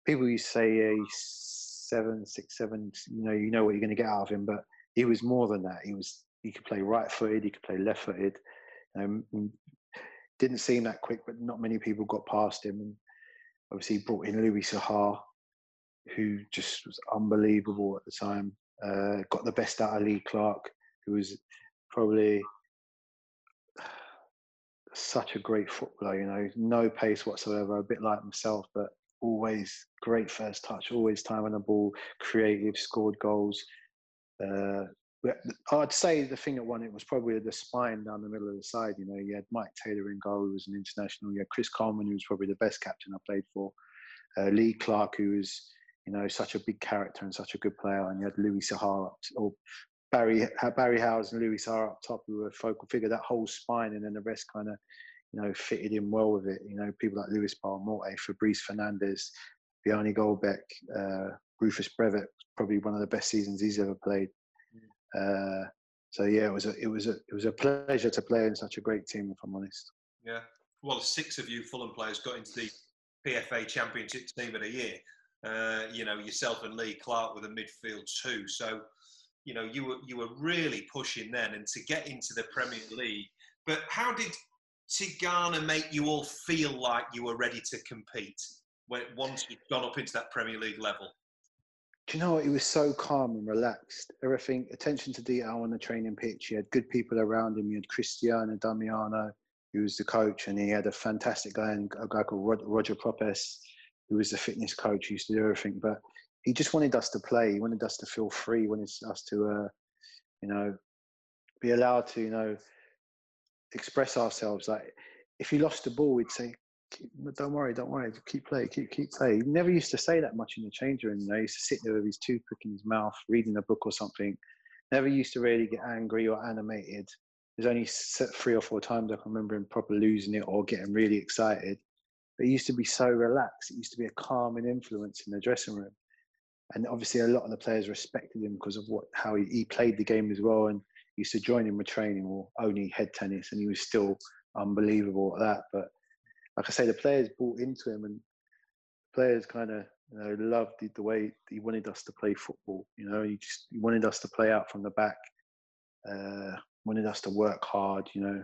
People used to say, yeah, he's 7'6", 7", you know what you're going to get out of him. But he was more than that. He could play right-footed, he could play left-footed. Didn't seem that quick, but not many people got past him. And obviously, brought in Louis Saha, who just was unbelievable at the time. Got the best out of Lee Clark, who was probably such a great footballer. You know, no pace whatsoever. A bit like myself, but always great first touch, always time on the ball, creative, scored goals. I'd say the thing that won it was probably the spine down the middle of the side. You know, you had Mike Taylor in goal, who was an international. You had Chris Coleman, who was probably the best captain I played for. Lee Clark, who was, you know, such a big character and such a good player. And you had Louis Saha, or Barry Howes and Louis Saha up top, who were a focal figure. That whole spine, and then the rest kind of, you know, fitted in well with it. You know, people like Luis Balmorte, Fabrice Fernandes, Bjarne Goldbeck, Rufus Brevet, probably one of the best seasons he's ever played. So yeah, it was a pleasure to play in such a great team, if I'm honest. Yeah, well, 6 of you Fulham players got into the PFA Championship Team of the Year. You know, yourself and Lee Clark were the midfield 2. So, you know, you were really pushing then, and to get into the Premier League. But how did Tigana make you all feel like you were ready to compete when once you'd gone up into that Premier League level? Do you know what? He was so calm and relaxed. Everything, attention to detail on the training pitch. He had good people around him. You had Cristiano Damiano, who was the coach, and he had a fantastic guy, and a guy called Roger Propes, who was the fitness coach. He used to do everything, but he just wanted us to play. He wanted us to feel free. He wanted us to, you know, be allowed to, you know, express ourselves. Like, if you lost the ball, we'd say, Don't worry. Keep playing. He never used to say that much in the change room. You know, he used to sit there with his toothpick in his mouth, reading a book or something. Never used to really get angry or animated. There's only 3 or 4 times I can remember him properly losing it or getting really excited. But he used to be so relaxed. It used to be a calming influence in the dressing room. And obviously, a lot of the players respected him because of how he played the game as well. And he used to join him with training or only head tennis, and he was still unbelievable at that. But like I say, the players bought into him, and players kind of, you know, loved the way he wanted us to play football. You know, he wanted us to play out from the back, wanted us to work hard, you know,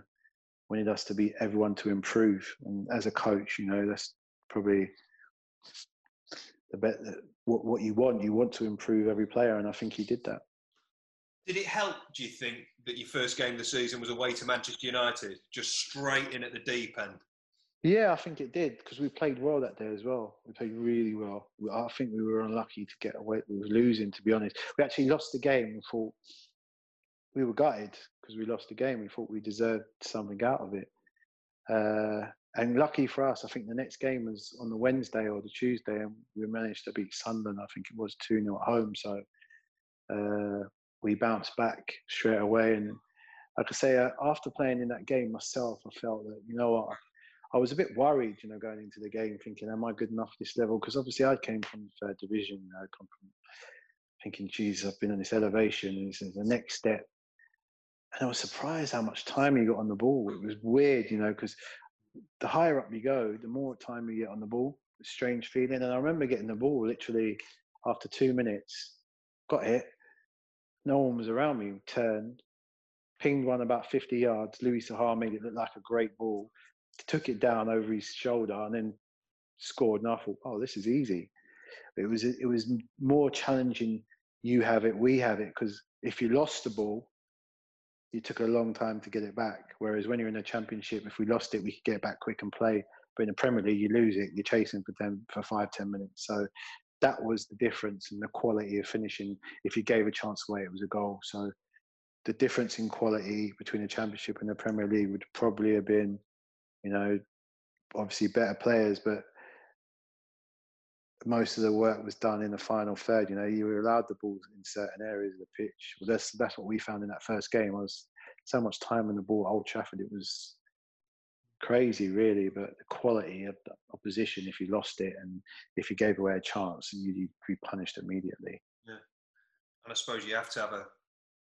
wanted us to be everyone to improve. And as a coach, you know, that's probably the bet that what you want. You want to improve every player, and I think he did that. Did it help, do you think, that your first game of the season was away to Manchester United, just straight in at the deep end? Yeah, I think it did, because we played well that day as well. We played really well. I think we were unlucky to get away. We were losing, to be honest. We actually lost the game and thought we were gutted because we lost the game. We thought we deserved something out of it. And lucky for us, I think the next game was on the Wednesday or the Tuesday, and we managed to beat Sunderland. I think it was 2-0 at home. So we bounced back straight away. And like I say, after playing in that game myself, I felt that, you know what, I was a bit worried, you know, going into the game, thinking, am I good enough at this level? Because obviously I came from the 3rd division. I come from thinking, geez, I've been on this elevation, and this is the next step. And I was surprised how much time you got on the ball. It was weird, you know, because the higher up you go, the more time you get on the ball. It's a strange feeling. And I remember getting the ball literally after 2 minutes. Got it. No one was around me. Turned. Pinged one about 50 yards. Louis Saha made it look like a great ball. Took it down over his shoulder and then scored. And I thought, oh, this is easy. It was more challenging. You have it, we have it. Because if you lost the ball, you took a long time to get it back. Whereas when you're in a championship, if we lost it, we could get it back quick and play. But in the Premier League, you lose it. You're chasing for 5-10 minutes. So that was the difference in the quality of finishing. If you gave a chance away, it was a goal. So the difference in quality between the Championship and the Premier League would probably have been, you know, obviously better players, but most of the work was done in the final third. You know, you were allowed the ball in certain areas of the pitch. Well, that's what we found in that first game. I was so much time on the ball at Old Trafford. It was crazy, really, but the quality of the opposition, if you lost it and if you gave away a chance, you'd be punished immediately. Yeah. And I suppose you have to have a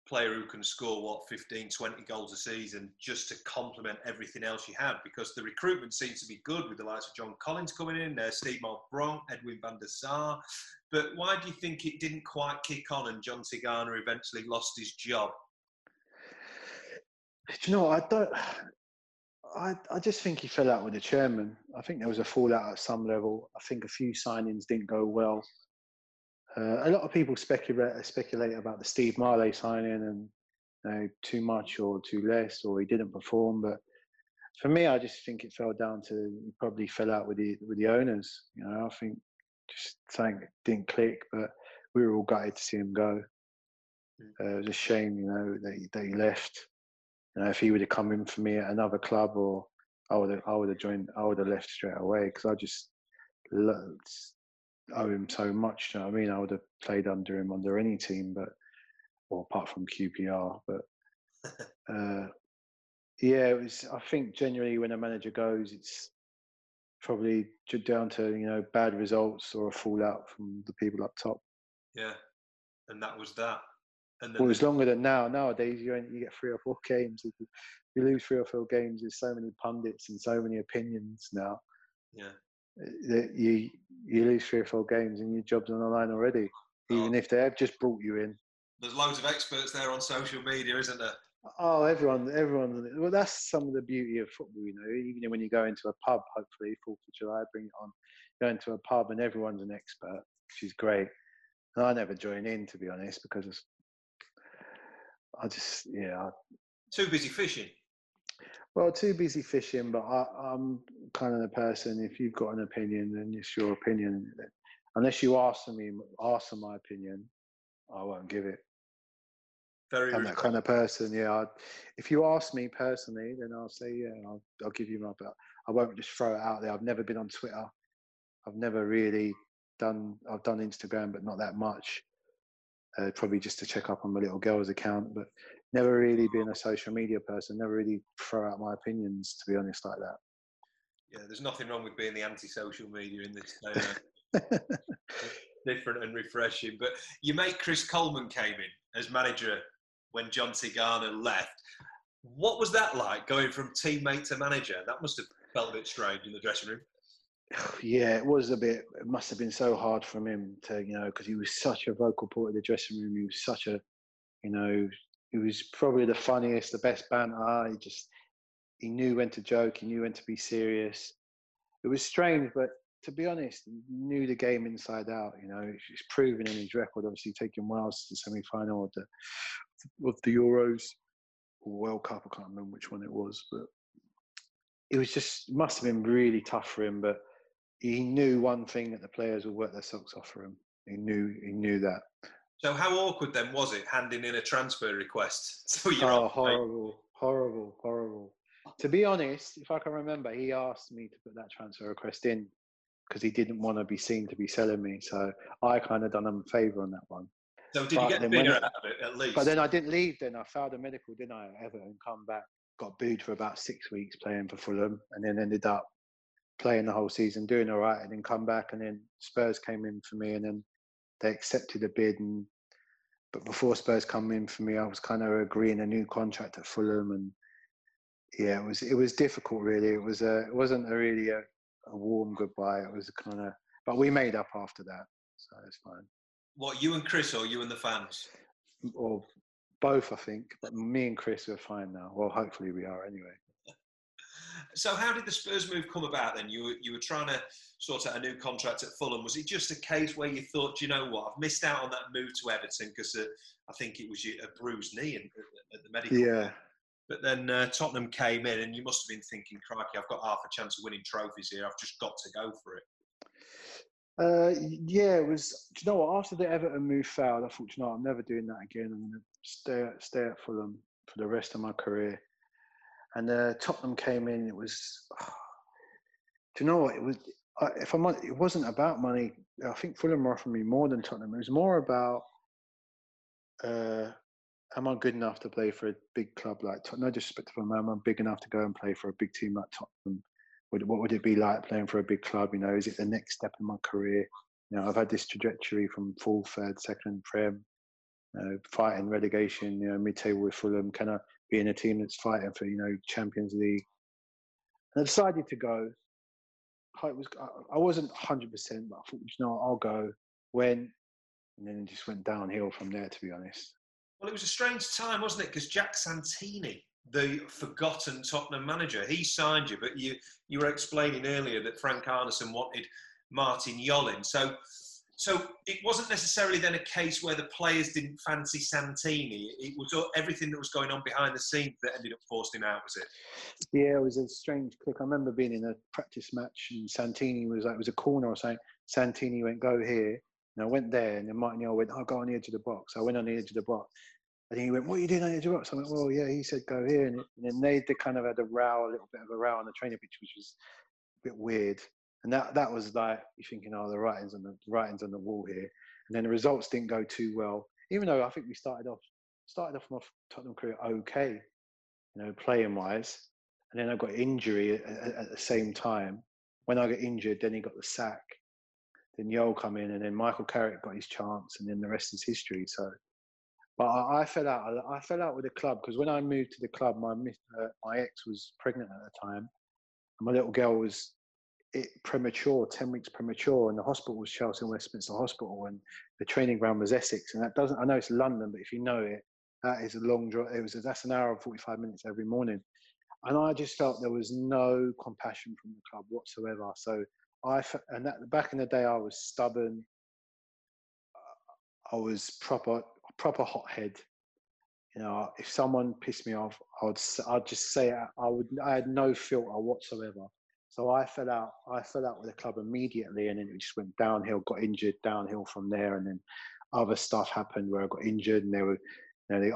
player who can score, what, 15, 20 goals a season just to complement everything else you had, because the recruitment seems to be good with the likes of John Collins coming in, Steve Malbron, Edwin van der Sar. But why do you think it didn't quite kick on and John Tigana eventually lost his job? Do you know, I just think he fell out with the chairman. I think there was a fallout at some level. I think a few signings didn't go well. A lot of people speculate about the Steve Marley signing and, you know, too much or too less, or he didn't perform. But for me, I just think it fell down to he probably fell out with the owners. You know, I think just something didn't click. But we were all gutted to see him go. It was a shame, you know, that he left. You know, if he would have come in for me at another club, or I would have joined. I would have left straight away because I just owe him so much. You know what I mean? I would have played under him under any team, but or apart from QPR. But yeah, it was. I think generally when a manager goes, it's probably down to, you know, bad results or a fallout from the people up top. Yeah, and that was that. Well, it's longer than now. Nowadays, you get 3 or 4 games. If you lose 3 or 4 games, there's so many pundits and so many opinions now. Yeah. That you lose 3 or 4 games and your job's on the line already, even if they have just brought you in. There's loads of experts there on social media, isn't there? Oh, everyone. Well, that's some of the beauty of football, you know. Even when you go into a pub, hopefully, 4th of July, bring it on. Go into a pub and everyone's an expert, which is great. And I never join in, to be honest, because too busy fishing. Well, too busy fishing, but I'm kind of the person, if you've got an opinion, then it's your opinion. Unless you ask for my opinion, I won't give it. I'm that kind of person, yeah. If you ask me personally, then I'll say, yeah, I'll give you my, but I won't just throw it out there. I've never been on Twitter. I've never really I've done Instagram, but not that much. Probably just to check up on my little girl's account, but never really been a social media person, never really throw out my opinions, to be honest, like that. Yeah, there's nothing wrong with being the anti-social media in this day. Different and refreshing. But your mate Chris Coleman came in as manager when John Tigana left. What was that like, going from teammate to manager? That must have felt a bit strange in the dressing room. Yeah, it was a bit. It must have been so hard from him to, you know, because he was such a vocal part of the dressing room. He was such a, you know, he was probably the funniest, the best banter. He knew when to joke. He knew when to be serious. It was strange, but to be honest, he knew the game inside out. You know, it's proven in his record. Obviously, taking Wales to the semi-final of the Euros or World Cup. I can't remember which one it was, but it was just must have been really tough for him, but. He knew one thing, that the players would work their socks off for him. He knew that. So how awkward then was it, handing in a transfer request? So you're horrible. To be honest, if I can remember, he asked me to put that transfer request in because he didn't want to be seen to be selling me. So I kind of done him a favour on that one. So did you get the bigger out of it at least? But then I didn't leave then. I failed a medical, didn't I, at Everton, come back, got booed for about 6 weeks playing for Fulham and then ended up playing the whole season, doing all right, and then come back, and then Spurs came in for me, and then they accepted a bid. But before Spurs come in for me, I was kind of agreeing a new contract at Fulham, and yeah, it was difficult, really. It wasn't really a warm goodbye. It was kind of, but we made up after that, so it's fine. What, you and Chris, or you and the fans, or both? I think, but me and Chris are fine now. Well, hopefully we are anyway. So how did the Spurs move come about then? You were trying to sort out a new contract at Fulham. Was it just a case where you thought, you know what, I've missed out on that move to Everton because I think it was a bruised knee at the medical. Yeah. But then Tottenham came in and you must have been thinking, crikey, I've got half a chance of winning trophies here. I've just got to go for it. Yeah, it was. Do you know what? After the Everton move failed, I thought, you know, I'm never doing that again. I'm going to stay at Fulham for the rest of my career. And Tottenham came in. It was, do you know what? It was. If I'm honest, it wasn't about money. I think Fulham were offering me more than Tottenham. It was more about am I good enough to play for a big club like Tottenham? No disrespect to them, am I big enough to go and play for a big team like Tottenham? What would it be like playing for a big club? You know, is it the next step in my career? You know, I've had this trajectory from fourth, third, second, Prem, fighting relegation, you know, mid-table with Fulham. Can I be in a team that's fighting for, you know, Champions League? And I decided to go. I wasn't 100%, but I thought, you know, I'll go. And then it just went downhill from there, to be honest. Well, it was a strange time, wasn't it? Because Jacques Santini, the forgotten Tottenham manager, he signed you, but you were explaining earlier that Frank Arneson wanted Martin Yolin. So it wasn't necessarily then a case where the players didn't fancy Santini. It was everything that was going on behind the scenes that ended up forcing him out, was it? Yeah, it was a strange click. I remember being in a practice match and Santini was like, it was a corner or something. Santini went, go here. And I went there and then Martin O'Neill went, I'll go on the edge of the box. I went on the edge of the box. And he went, what are you doing on the edge of the box? I went, well, yeah, he said, go here. And then they kind of had a little bit of a row on the training pitch, which was a bit weird. And that was like, you're thinking, oh, the writing's on the wall here. And then the results didn't go too well. Even though I think we started off my Tottenham career okay, you know, playing-wise. And then I got injury at the same time. When I got injured, then he got the sack. Then Joel come in, and then Michael Carrick got his chance, and then the rest is history. So, but I fell out. I fell out with the club because when I moved to the club, my ex was pregnant at the time, and my little girl was premature, 10 weeks premature, and the hospital was Chelsea and Westminster Hospital, and the training ground was Essex, and that doesn't. I know it's London, but if you know it, that is a long drive. That's an hour and 45 minutes every morning, and I just felt there was no compassion from the club whatsoever. So. Back in the day, I was stubborn. I was proper hothead. You know, if someone pissed me off, I'd just say it. I had no filter whatsoever. So I fell out with the club immediately, and then it just went downhill. Got injured, downhill from there, and then other stuff happened where I got injured, and they were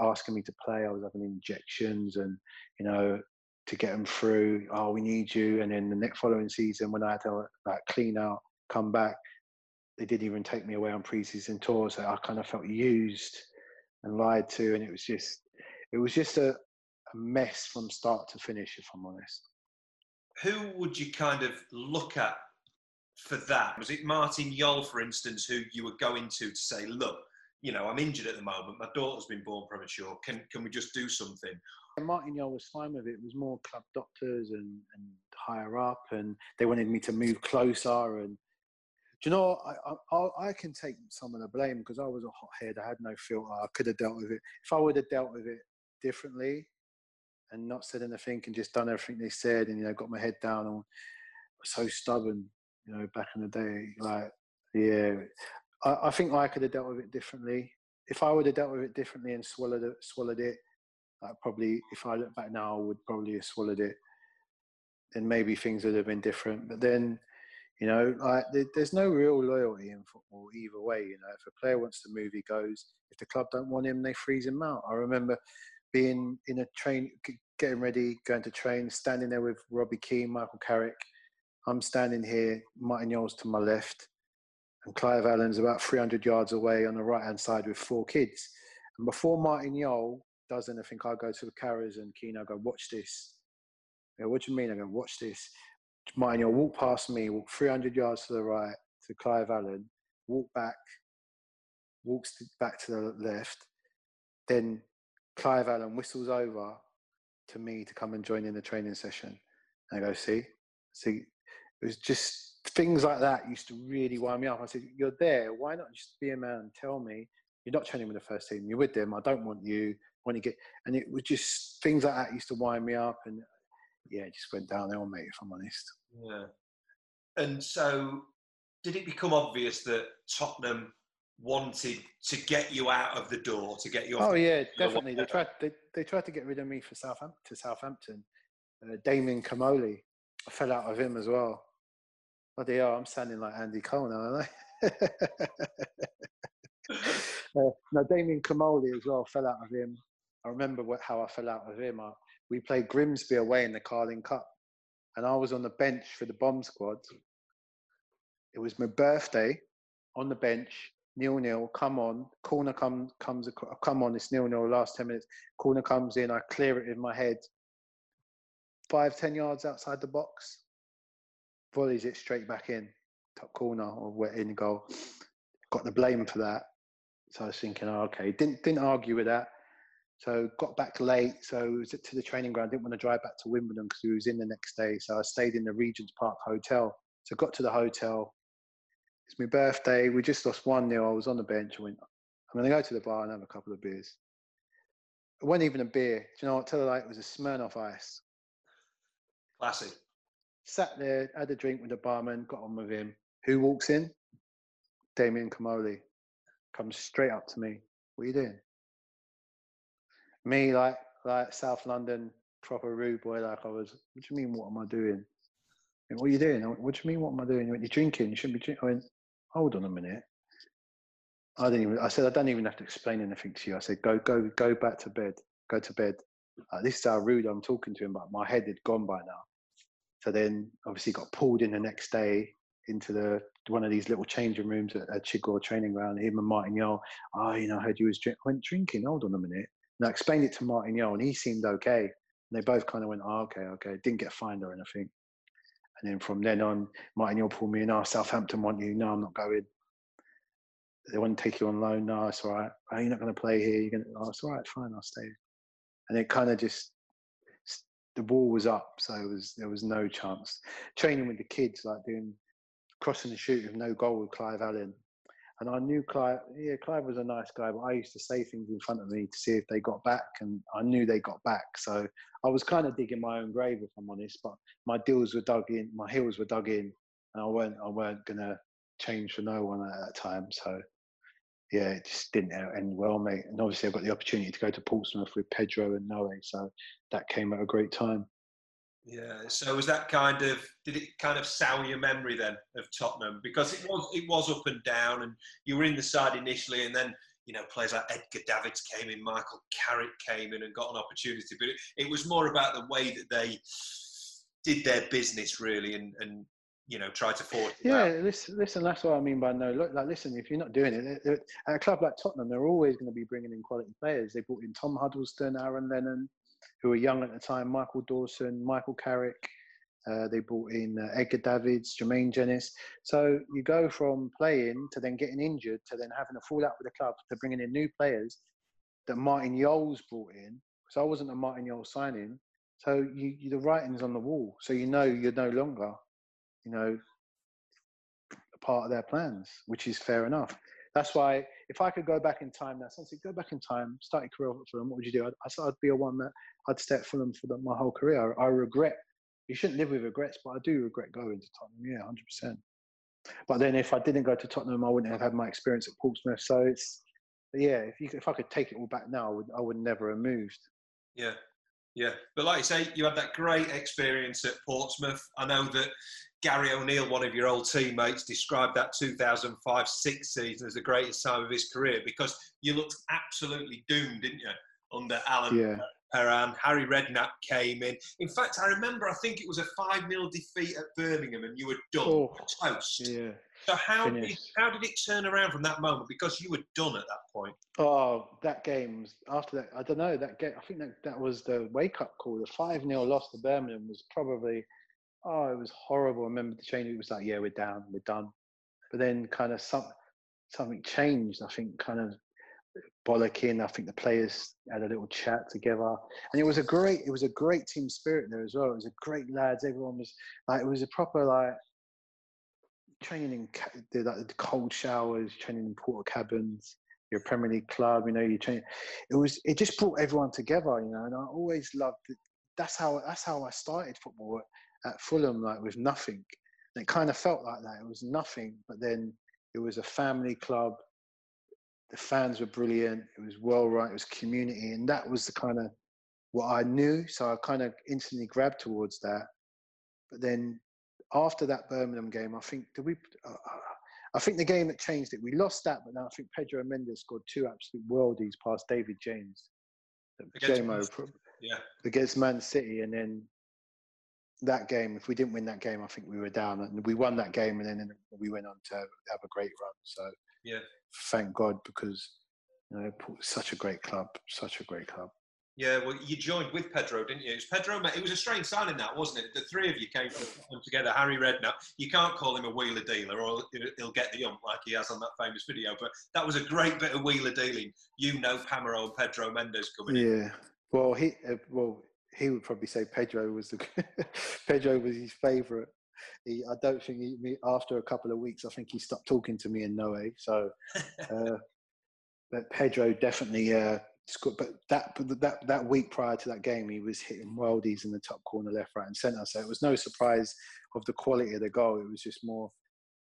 asking me to play. I was having injections, and you know. To get them through, oh, we need you. And then the next following season, when I had to like clean out, come back, they didn't even take me away on pre-season tours. So I kind of felt used and lied to, and it was just a mess from start to finish, if I'm honest. Who would you kind of look at for that? Was it Martin Jol, for instance, who you were going to say, look, you know, I'm injured at the moment. My daughter's been born premature. Can we just do something? And Martin O'Neill was fine with it. It was more club doctors and higher up, and they wanted me to move closer. And do you know, I can take some of the blame because I was a hothead. I had no filter. I could have dealt with it. If I would have dealt with it differently and not said anything and just done everything they said, and you know, got my head down, and was so stubborn, you know, back in the day. Like, yeah. I think I could have dealt with it differently. If I would have dealt with it differently and swallowed it, probably, if I look back now, I would probably have swallowed it. Then maybe things would have been different. But then, you know, there's no real loyalty in football either way. You know, if a player wants to move, he goes. If the club don't want him, they freeze him out. I remember being in a train, getting ready, going to train, standing there with Robbie Keane, Michael Carrick. I'm standing here, Martin O'Neill's to my left. And Clive Allen's about 300 yards away on the right-hand side with four kids. And before Martin Jol does anything, I go to the carriers and Keane, I go, watch this. I go, what do you mean? I go, watch this. Martin Jol walked past me, walked 300 yards to the right to Clive Allen, walks back to the left. Then Clive Allen whistles over to me to come and join in the training session. And I go, see? It was just... Things like that used to really wind me up. I said, you're there. Why not just be a man and tell me you're not training with the first team. You're with them. I don't want you. And it was just things like that used to wind me up. And yeah, it just went downhill, mate, if I'm honest. Yeah. And so did it become obvious that Tottenham wanted to get you out of the door, to get you off? Oh, yeah, definitely. They tried to get rid of me to Southampton. Damien Camoli. I fell out of him as well. Oh, they are. I'm sounding like Andy Cole now, aren't I? No, Damien Camoli as well, fell out of him. I remember how I fell out of him. We played Grimsby away in the Carling Cup, and I was on the bench for the bomb squad. It was my birthday on the bench, 0-0, come on, corner comes, it's 0-0, last 10 minutes, corner comes in, I clear it in my head. 5-10 yards outside the box, volleys it straight back in, top corner, or we're in goal. Got the blame for that. So I was thinking, oh, okay, didn't argue with that. So got back late, so it was to the training ground, didn't want to drive back to Wimbledon because we was in the next day, so I stayed in the Regent's Park Hotel. So got to the hotel, it's my birthday, we just lost 1-0, I was on the bench, I went, I'm going to go to the bar and have a couple of beers. It wasn't even a beer, do you know what, tell her like, it was a Smirnoff Ice. Classic. Sat there, had a drink with the barman, got on with him. Who walks in? Damien Camoli. Comes straight up to me, what are you doing? Me, like South London, proper rude boy, like I was, what do you mean, what am I doing? I went, what are you doing? I went, what do you mean, what am I doing? He went, you're drinking, you shouldn't be drinking. I went, hold on a minute. I said, I don't even have to explain anything to you. I said, go back to bed, go to bed. This is how rude I'm talking to him, but my head had gone by now. So then, obviously, got pulled in the next day into the one of these little changing rooms at Chigwell training ground, him and Martin O'Neill. Oh, you know, I heard you was drinking. I went, drinking, hold on a minute. And I explained it to Martin O'Neill, and he seemed okay. And they both kind of went, oh, okay. Didn't get fined or anything. And then from then on, Martin O'Neill pulled me in. Oh, Southampton want you. No, I'm not going. They want to take you on loan. No, it's all right. Oh, you're not going to play here. You're going to, oh, it's all right, fine, I'll stay. And it kind of just, the wall was up. So there was no chance. Training with the kids, like doing crossing the shoot with no goal with Clive Allen. And I knew Clive was a nice guy, but I used to say things in front of me to see if they got back, and I knew they got back. So I was kind of digging my own grave, if I'm honest, but my heels were dug in, and I weren't going to change for no one at that time. So, yeah, it just didn't end well, mate. And obviously I got the opportunity to go to Portsmouth with Pedro and Noe, so that came at a great time. Yeah, so was that did it kind of sour your memory then of Tottenham? Because it was up and down, and you were in the side initially, and then, you know, players like Edgar Davids came in, Michael Carrick came in and got an opportunity. But it was more about the way that they did their business, really, and you know, tried to force it out. Yeah, listen, that's what I mean by no. Look, like, listen, if you're not doing it, at a club like Tottenham, they're always going to be bringing in quality players. They brought in Tom Huddleston, Aaron Lennon, who were young at the time, Michael Dawson, Michael Carrick. They brought in Edgar Davids, Jermaine Jenis. So you go from playing to then getting injured to then having a fallout with the club to bringing in new players that Martin Yoles brought in. So I wasn't a Martin Yoles signing. So the writing's on the wall. So you know you're no longer, you know, a part of their plans, which is fair enough. That's why, if I could go back in time now, so I said, go back in time, start your career at Fulham, what would you do? I'd be a one that I'd stay at Fulham for my whole career. I regret, you shouldn't live with regrets, but I do regret going to Tottenham, yeah, 100%. But then if I didn't go to Tottenham, I wouldn't have had my experience at Portsmouth. So it's, yeah, if I could take it all back now, I would never have moved. Yeah, yeah. But like you say, you had that great experience at Portsmouth. I know that Gary O'Neill, one of your old teammates, described that 2005-06 season as the greatest time of his career, because you looked absolutely doomed, didn't you, under Alan Perran. Harry Redknapp came in. In fact, I remember, I think it was a 5-0 defeat at Birmingham, and you were done, toast. Yeah. So how did it turn around from that moment? Because you were done at that point. Oh, that game, after that, I don't know, that game, I think that was the wake-up call. The 5-0 loss to Birmingham was probably... Oh, it was horrible. I remember the change. It was like, yeah, we're down, we're done. But then kind of something changed. I think kind of bollocking. I think the players had a little chat together, and it was a great team spirit there as well. It was a great lads. Everyone was like, it was a proper like training in like the cold showers, training in porta cabins. Your Premier League club, you know, you train. It just brought everyone together, you know. And I always loved it. That's how I started football at Fulham, like with nothing. And it kind of felt like that. It was nothing, but then it was a family club. The fans were brilliant. It was well-run. It was community. And that was the kind of what I knew. So I kind of instantly grabbed towards that. But then after that Birmingham game, I think the game that changed it, we lost that, but now I think Pedro Mendes scored two absolute worldies past David James. Against Man City. And then that game, if we didn't win that game, I think we were down. And we won that game, and then we went on to have a great run. So yeah, thank God, because you know, such a great club, such a great club. Yeah, well, you joined with Pedro, didn't you? It was Pedro. It was a strange signing, that, wasn't it? The three of you came together. Harry Redknapp. You can't call him a wheeler dealer, or he'll get the ump like he has on that famous video. But that was a great bit of wheeler dealing. You know, Pamero and Pedro Mendes coming in. Yeah. Well, he would probably say Pedro was the Pedro was his favourite. I don't think after a couple of weeks, I think he stopped talking to me in Noé. So, but Pedro definitely. But that week prior to that game, he was hitting worldies in the top corner, left, right and centre. So it was no surprise of the quality of the goal. It was just more,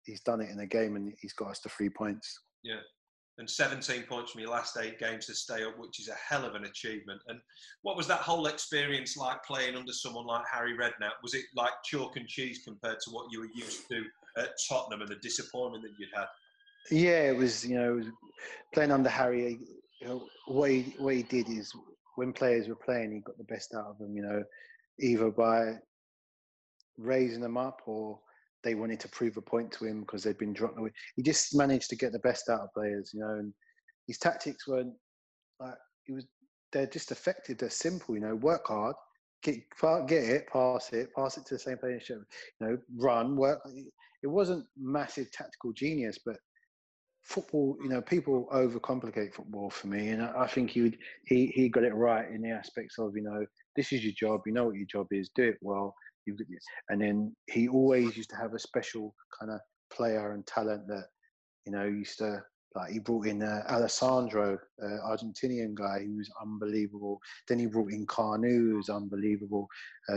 he's done it in a game and he's got us to 3 points. Yeah, and 17 points from your last 8 games to stay up, which is a hell of an achievement. And what was that whole experience like playing under someone like Harry Redknapp? Was it like chalk and cheese compared to what you were used to at Tottenham and the disappointment that you'd had? Yeah, it was, you know, playing under Harry... You know, what he did is when players were playing, he got the best out of them, you know, either by raising them up or they wanted to prove a point to him because they'd been dropped away. He just managed to get the best out of players, you know, and his tactics weren't like, they're just effective, they're simple, you know, work hard, get it, pass it to the same player, you know, run, work. It wasn't massive tactical genius, but football, you know, people overcomplicate football for me, and I think he got it right in the aspects of, you know, this is your job, you know what your job is, do it well. And then he always used to have a special kind of player and talent that, you know, used to, like, he brought in Alessandro, Argentinian guy who was unbelievable. Then he brought in Carnu, who was unbelievable.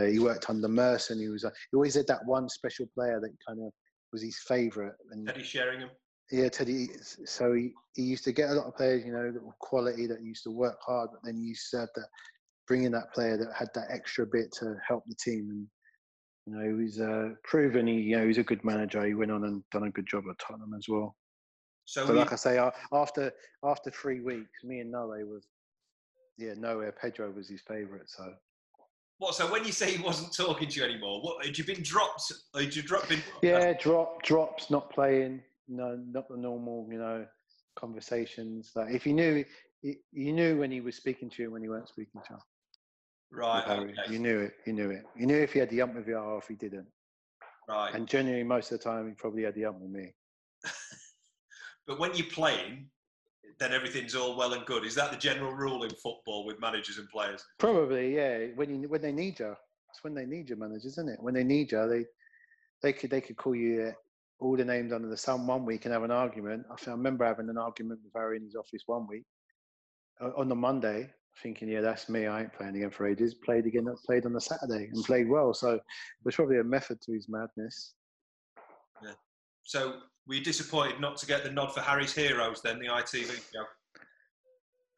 He worked under Merson, he always had that one special player that kind of was his favourite. Teddy Sheringham. Yeah, Teddy. So he used to get a lot of players, you know, that were quality, that used to work hard, but then he used to have that, bring in that player that had that extra bit to help the team. And, you know, he was proven, you know, he's a good manager. He went on and done a good job at Tottenham as well. So like I say, after 3 weeks, me and Noé Pedro was his favourite, so. What, so when you say he wasn't talking to you anymore, what, had you been dropped? Had you been dropped? Yeah, drops, not playing. No, not the normal, you know, conversations. Like if you knew when he was speaking to you and when he weren't speaking to you. Right. Okay. You knew it. You knew if he had the ump with you or if he didn't. Right. And generally, most of the time, he probably had the ump with me. But when you're playing, then everything's all well and good. Is that the general rule in football with managers and players? Probably, yeah. When they need you, that's when they need your managers, isn't it? When they need you, they could call you. All the names under the sun one week and have an argument. I remember having an argument with Harry in his office one week. On the Monday, thinking, yeah, that's me, I ain't playing again for ages. Played again, played on the Saturday and played well. So there's probably a method to his madness. Yeah. So were you disappointed not to get the nod for Harry's Heroes then, the ITV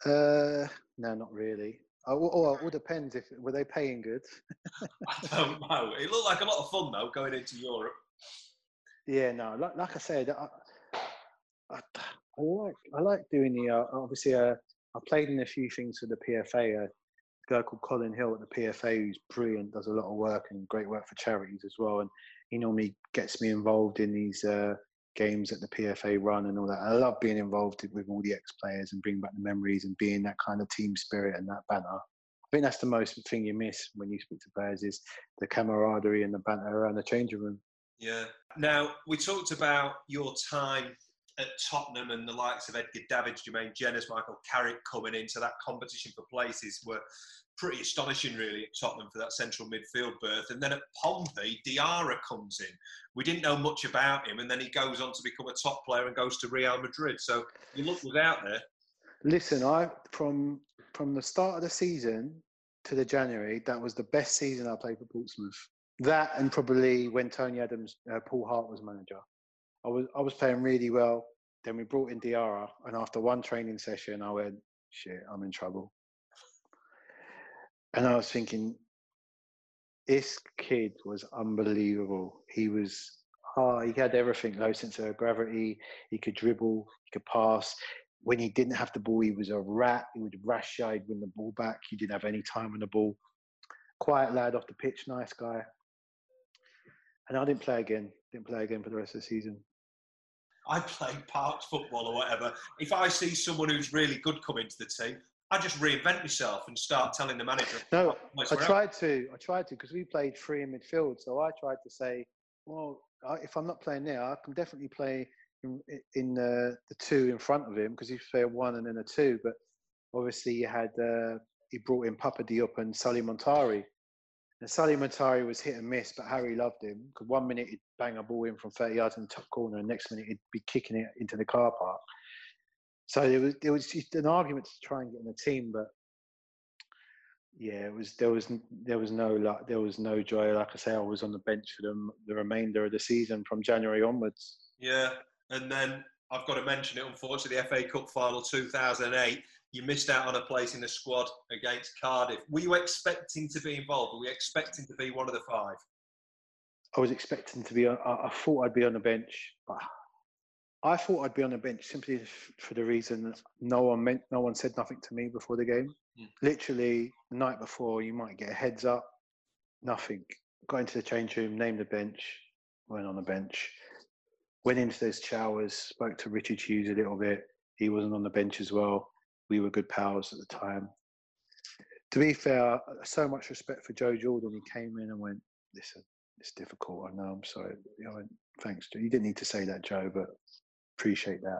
show? No, not really. Oh, it all depends. Were they paying good? I don't know. It looked like a lot of fun, though, going into Europe. Yeah, no. Like I said, I like doing the obviously. I played in a few things for the PFA. A guy called Colin Hill at the PFA, who's brilliant, does a lot of work and great work for charities as well. And he normally gets me involved in these games at the PFA run and all that. I love being involved with all the ex-players and bringing back the memories and being that kind of team spirit and that banter. I think that's the most thing you miss when you speak to players is the camaraderie and the banter around the changing room. Yeah. Now, we talked about your time at Tottenham and the likes of Edgar Davids, Jermaine Jenners, Michael Carrick coming in. So that competition for places were pretty astonishing, really, at Tottenham for that central midfield berth. And then at Pompey, Diarra comes in. We didn't know much about him, and then he goes on to become a top player and goes to Real Madrid. So your luck was out there. Listen, from the start of the season to the January, that was the best season I played for Portsmouth. That and probably when Tony Adams, Paul Hart was manager. I was playing really well. Then we brought in Diarra, and after one training session, I went, shit, I'm in trouble. And I was thinking, this kid was unbelievable. He was he had everything, low sense of gravity. He could dribble, he could pass. When he didn't have the ball, he was a rat. He would rush, he'd win the ball back. He didn't have any time on the ball. Quiet lad off the pitch, nice guy. And I didn't play again for the rest of the season. I play park football or whatever. If I see someone who's really good come into the team, I just reinvent myself and start telling the manager. No, I tried to, because we played three in midfield. So I tried to say, well, if I'm not playing now, I can definitely play in the two in front of him, because he played one and then a two. But obviously he brought in Papadiop and Sully Montari. And Sully Montari was hit and miss, but Harry loved him, because 1 minute he'd bang a ball in from 30 yards in the top corner, and next minute he'd be kicking it into the car park. So there was just an argument to try and get in the team, but yeah, there was no luck, there was no joy. Like I say, I was on the bench for the remainder of the season from January onwards. Yeah, and then I've got to mention it. Unfortunately, the FA Cup final 2008. You missed out on a place in the squad against Cardiff. Were you expecting to be involved? Were you expecting to be one of the five? I was expecting to be. I thought I'd be on the bench. I thought I'd be on the bench simply for the reason no one said nothing to me before the game. Mm. Literally, the night before, you might get a heads up. Nothing. Got into the change room, named the bench, went on the bench. Went into those showers, spoke to Richard Hughes a little bit. He wasn't on the bench as well. We were good pals at the time. To be fair, so much respect for Joe Jordan. He came in and went, listen, it's difficult. I know, I'm sorry. I went, thanks, Joe. You didn't need to say that, Joe, but appreciate that.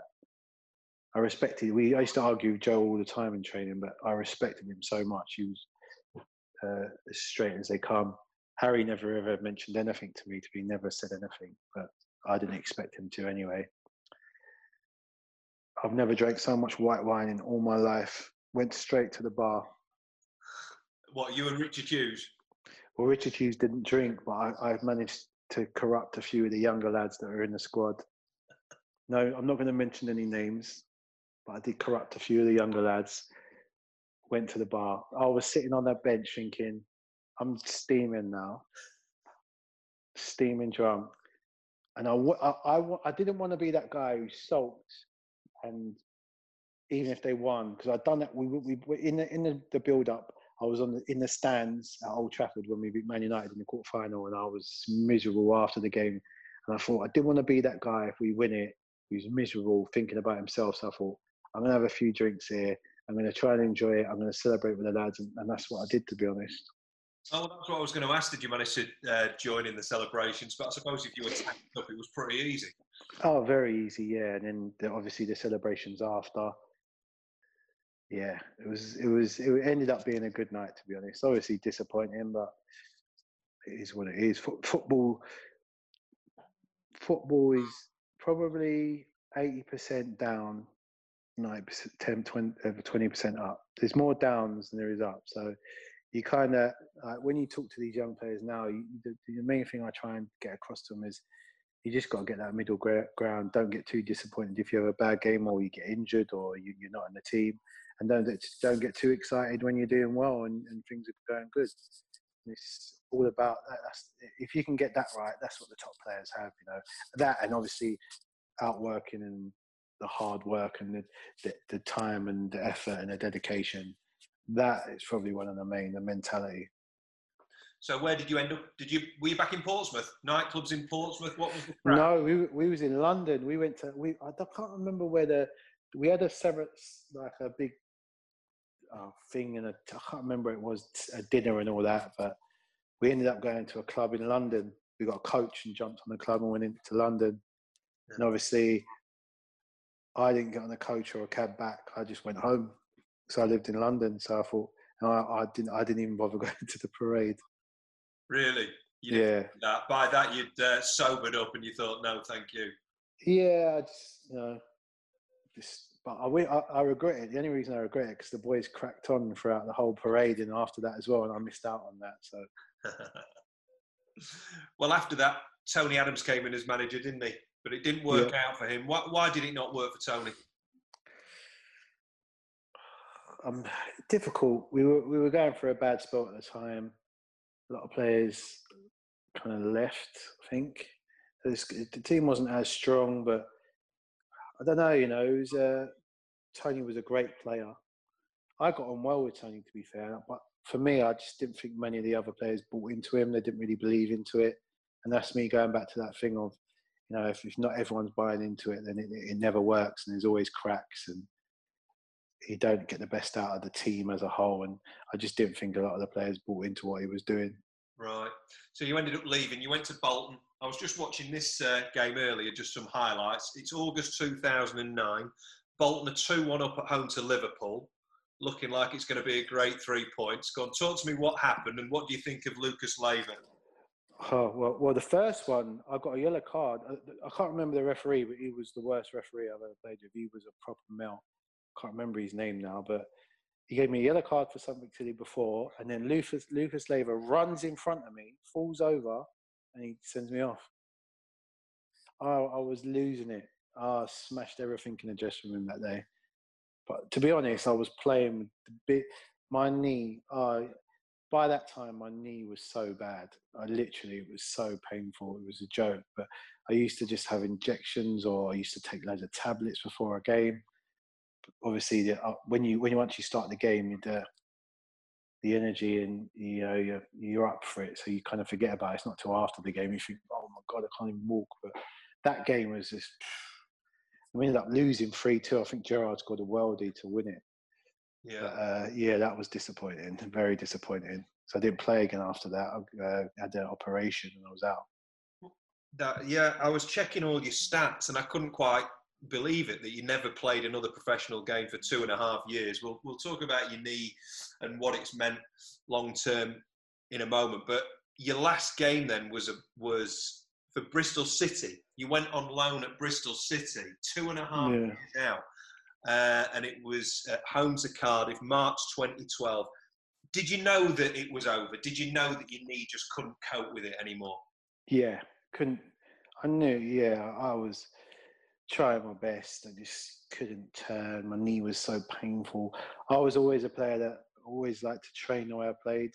I respected, I used to argue with Joe all the time in training, but I respected him so much. He was as straight as they come. Harry never ever mentioned anything to me, he never said anything, but I didn't expect him to anyway. I've never drank so much white wine in all my life. Went straight to the bar. What, you and Richard Hughes? Well, Richard Hughes didn't drink, but I managed to corrupt a few of the younger lads that were in the squad. No, I'm not going to mention any names, but I did corrupt a few of the younger lads. Went to the bar. I was sitting on that bench thinking, I'm steaming now. Steaming drunk. And I didn't want to be that guy who sulked. And even if they won, because I'd done that, we were in the build-up. I was in the stands at Old Trafford when we beat Man United in the quarter-final, and I was miserable after the game. And I thought, I didn't want to be that guy if we win it who's miserable, thinking about himself. So I thought, I'm going to have a few drinks here. I'm going to try and enjoy it. I'm going to celebrate with the lads. And that's what I did, to be honest. Oh, that's what I was going to ask. Did you manage to join in the celebrations? But I suppose if you were tapped up, it was pretty easy. Oh, very easy, yeah. And then obviously the celebrations after. Yeah, it ended up being a good night, to be honest. Obviously disappointing, but it is what it is. Football is probably 80% down, 90%, 20% up. There's more downs than there is up, so. You kind of, when you talk to these young players now, the main thing I try and get across to them is you just got to get that middle ground. Don't get too disappointed if you have a bad game or you get injured or you're not in the team. And don't get too excited when you're doing well and things are going good. It's all about that. If you can get that right, that's what the top players have, you know. That and obviously outworking and the hard work and the time and the effort and the dedication. That is probably one of the mentality. So where did you end up? Were you back in Portsmouth? Nightclubs in Portsmouth? What was the crack? No, we was in London. We went to, I can't remember where we had a severance, like a big thing and I can't remember, it was a dinner and all that, but we ended up going to a club in London. We got a coach and jumped on the club and went into London. Yeah. And obviously I didn't get on a coach or a cab back. I just went home. So I lived in London, so I thought, and I didn't even bother going to the parade. Really? Yeah. That. By that, you'd sobered up and you thought, no, thank you. Yeah, but I regret it. The only reason I regret it because the boys cracked on throughout the whole parade and after that as well, and I missed out on that. So. Well, after that, Tony Adams came in as manager, didn't he? But it didn't work out for him. Why did it not work for Tony? Difficult. We were going for a bad spell at the time. A lot of players kind of left, I think. The team wasn't as strong, but I don't know, you know. Tony was a great player. I got on well with Tony, to be fair. But for me, I just didn't think many of the other players bought into him. They didn't really believe into it. And that's me going back to that thing of, you know, if not everyone's buying into it, then it never works, and there's always cracks, and you don't get the best out of the team as a whole. And I just didn't think a lot of the players bought into what he was doing. Right. So you ended up leaving. You went to Bolton. I was just watching this game earlier, just some highlights. It's August 2009. Bolton are 2-1 up at home to Liverpool, looking like it's going to be a great 3 points. Go on, talk to me what happened and what do you think of Lucas Leiva? Oh, well, the first one, I got a yellow card. I can't remember the referee, but he was the worst referee I've ever played with. He was a proper melt. I can't remember his name now, but he gave me a yellow card for something silly before, and then Lucas Leiva runs in front of me, falls over, and he sends me off. I was losing it. I smashed everything in the dressing room that day. But to be honest, I was playing with the bit. My knee, by that time, my knee was so bad. It was so painful. It was a joke. But I used to just have injections, or I used to take loads of tablets before a game. Obviously, once you start the game, the energy, and you're up for it, so you kind of forget about it. It's not till after the game you think, oh my god, I can't even walk. But that game was just. We ended up losing 3-2. I think Gerrard scored a worldie to win it. Yeah, but, that was disappointing. Very disappointing. So I didn't play again after that. I had an operation and I was out. I was checking all your stats and I couldn't quite believe it that you never played another professional game for 2.5 years. We'll talk about your knee and what it's meant long term in a moment, but your last game then was for Bristol City. You went on loan at Bristol City 2.5 years out, and it was at home to Cardiff, March 2012. Did you know that it was over? Did you know that your knee just couldn't cope with it anymore? Yeah, couldn't. I knew. Yeah, I was trying my best. I just couldn't turn. My knee was so painful. I was always a player that always liked to train the way I played.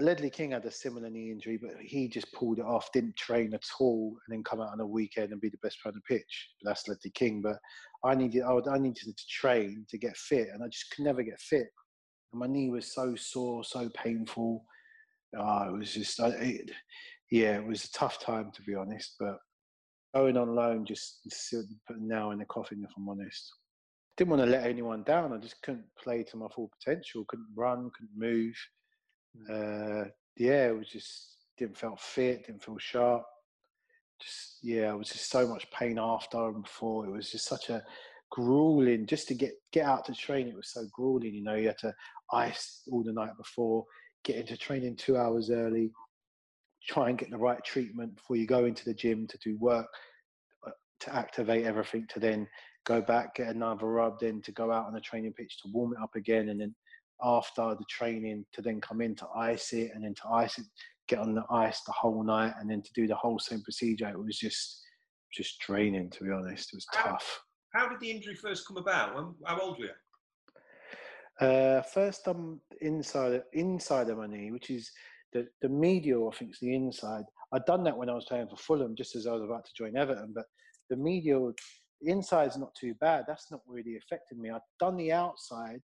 Ledley King had a similar knee injury, but he just pulled it off, didn't train at all, and then come out on a weekend and be the best player on the pitch. But that's Ledley King. But I needed to train to get fit, and I just could never get fit. And my knee was so sore, so painful. It was a tough time, to be honest, but going on loan, just putting now in the coffin, if I'm honest. Didn't want to let anyone down. I just couldn't play to my full potential. Couldn't run, couldn't move. It was just didn't feel fit, didn't feel sharp. Just it was just so much pain after and before. It was just such a grueling. Just to get out to train, it was so grueling. You know, you had to ice all the night before, get into training 2 hours early. Try and get the right treatment before you go into the gym to do work, to activate everything, to then go back, get another rub, then to go out on the training pitch to warm it up again, and then after the training to then come in to ice it, and then to ice it, get on the ice the whole night, and then to do the whole same procedure. It was just draining, to be honest. It was tough. How did the injury first come about? How old were you? First, I'm inside of my knee, which is the medial, I think, is the inside. I'd done that when I was playing for Fulham, just as I was about to join Everton. But the medial, the inside's not too bad. That's not really affecting me. I'd done the outside,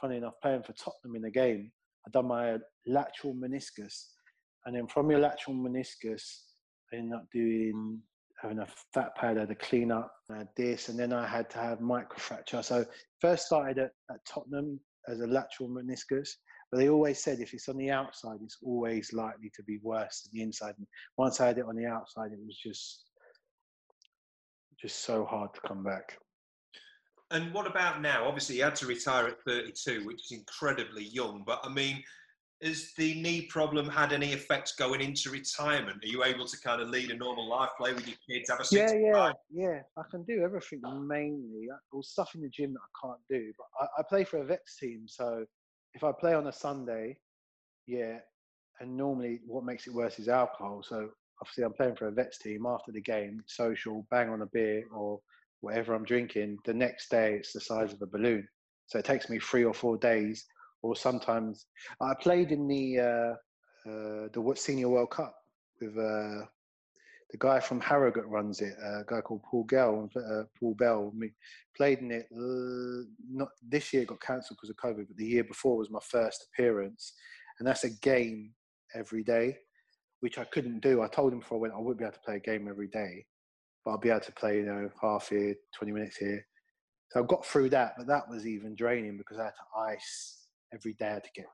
funny enough, playing for Tottenham in the game. I'd done my lateral meniscus. And then from your lateral meniscus, I ended up having a fat pad. I had to clean up this. And then I had to have microfracture. So first started at Tottenham as a lateral meniscus. But they always said if it's on the outside, it's always likely to be worse than the inside. And once I had it on the outside, it was just so hard to come back. And what about now? Obviously, you had to retire at 32, which is incredibly young. But, I mean, has the knee problem had any effects going into retirement? Are you able to kind of lead a normal life, play with your kids, have a Yeah. I can do everything mainly. Well, stuff in the gym that I can't do. But I play for a vets team, so if I play on a Sunday, and normally what makes it worse is alcohol. So obviously I'm playing for a vets team. After the game, social, bang on a beer or whatever I'm drinking. The next day it's the size of a balloon. So it takes me 3 or 4 days, or sometimes I played in the Senior World Cup with the guy from Harrogate runs it, a guy called Paul Bell. We played in it, not this year, got cancelled because of COVID, but the year before was my first appearance. And that's a game every day. which I couldn't do. I told him before I went, I wouldn't be able to play a game every day, but I'll be able to play, you know, half here, 20 minutes here. So I got through that, but that was even draining because I had to ice every day. I had to get,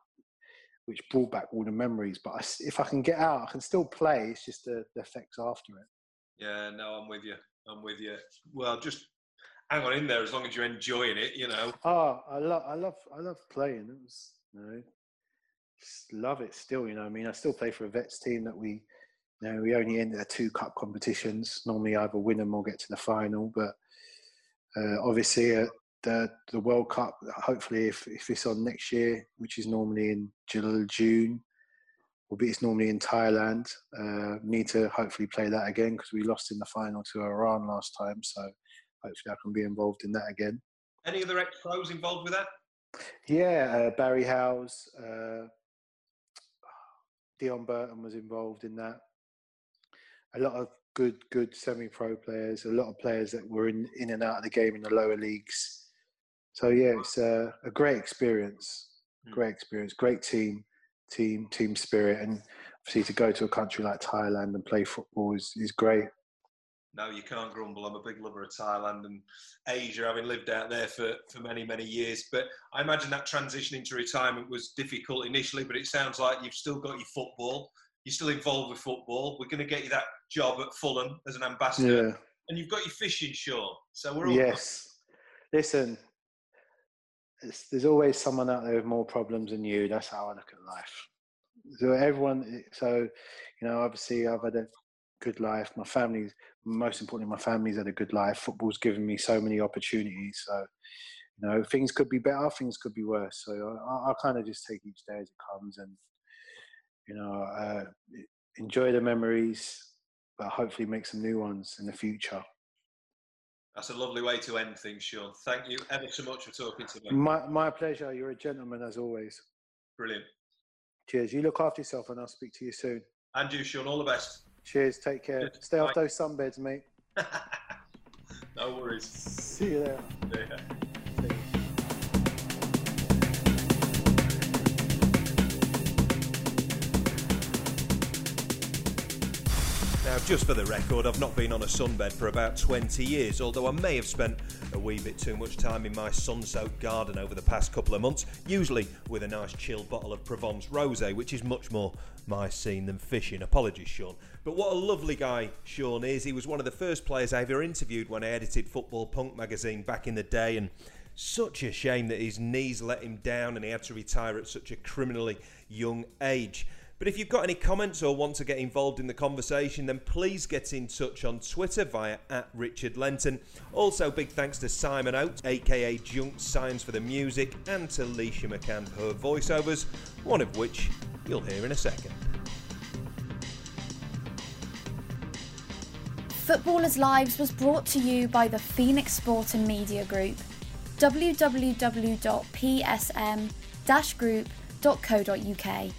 which brought back all the memories. But if I can get out, I can still play. It's just the effects after it. Yeah, no, I'm with you. I'm with you. Well, just hang on in there as long as you're enjoying it, you know. Oh, I love playing. It was, you know, just love it still. You know, I mean, I still play for a vets team that we, you know, we only end at 2 cup competitions. Normally, either win them or get to the final, but. Obviously, the World Cup, hopefully, if it's on next year, which is normally in June, it's normally in Thailand. Need to hopefully play that again because we lost in the final to Iran last time. So hopefully I can be involved in that again. Any other ex-pros involved with that? Yeah, Barry Howes, Dion Burton was involved in that. A lot of good semi-pro players, a lot of players that were in and out of the game in the lower leagues. So yeah, it's a great experience. Great team spirit, and obviously to go to a country like Thailand and play football is great. No, you can't grumble. I'm a big lover of Thailand and Asia, having lived out there for many, many years. But I imagine that transition into retirement was difficult initially, but it sounds like you've still got your football. You're still involved with football. We're going to get you that job at Fulham as an ambassador. Yeah. And you've got your fishing, Sean. So we're all... Yes. Listen, there's always someone out there with more problems than you. That's how I look at life. So everyone... So, you know, obviously I've had a good life. My family's... Most importantly, my family's had a good life. Football's given me so many opportunities. So, you know, things could be better, things could be worse. So I kind of just take each day as it comes and... You know, enjoy the memories, but hopefully make some new ones in the future. That's a lovely way to end things, Sean. Thank you ever so much for talking to me. My pleasure. You're a gentleman as always. Brilliant. Cheers. You look after yourself and I'll speak to you soon. And you, Sean. All the best. Cheers. Take care. Cheers. Stay off those sunbeds, mate. No worries. See you there. Yeah. Now, just for the record, I've not been on a sunbed for about 20 years, although I may have spent a wee bit too much time in my sun-soaked garden over the past couple of months, usually with a nice chilled bottle of Provence Rosé, which is much more my scene than fishing. Apologies, Sean. But what a lovely guy Sean is. He was one of the first players I ever interviewed when I edited Football Punk magazine back in the day, and such a shame that his knees let him down and he had to retire at such a criminally young age. But if you've got any comments or want to get involved in the conversation, then please get in touch on Twitter via @RichardLenton. Also, big thanks to Simon Oates, a.k.a. Junk Science, for the music, and to Leisha McCann for her voiceovers, one of which you'll hear in a second. Footballers' Lives was brought to you by the Phoenix Sport and Media Group, www.psm-group.co.uk.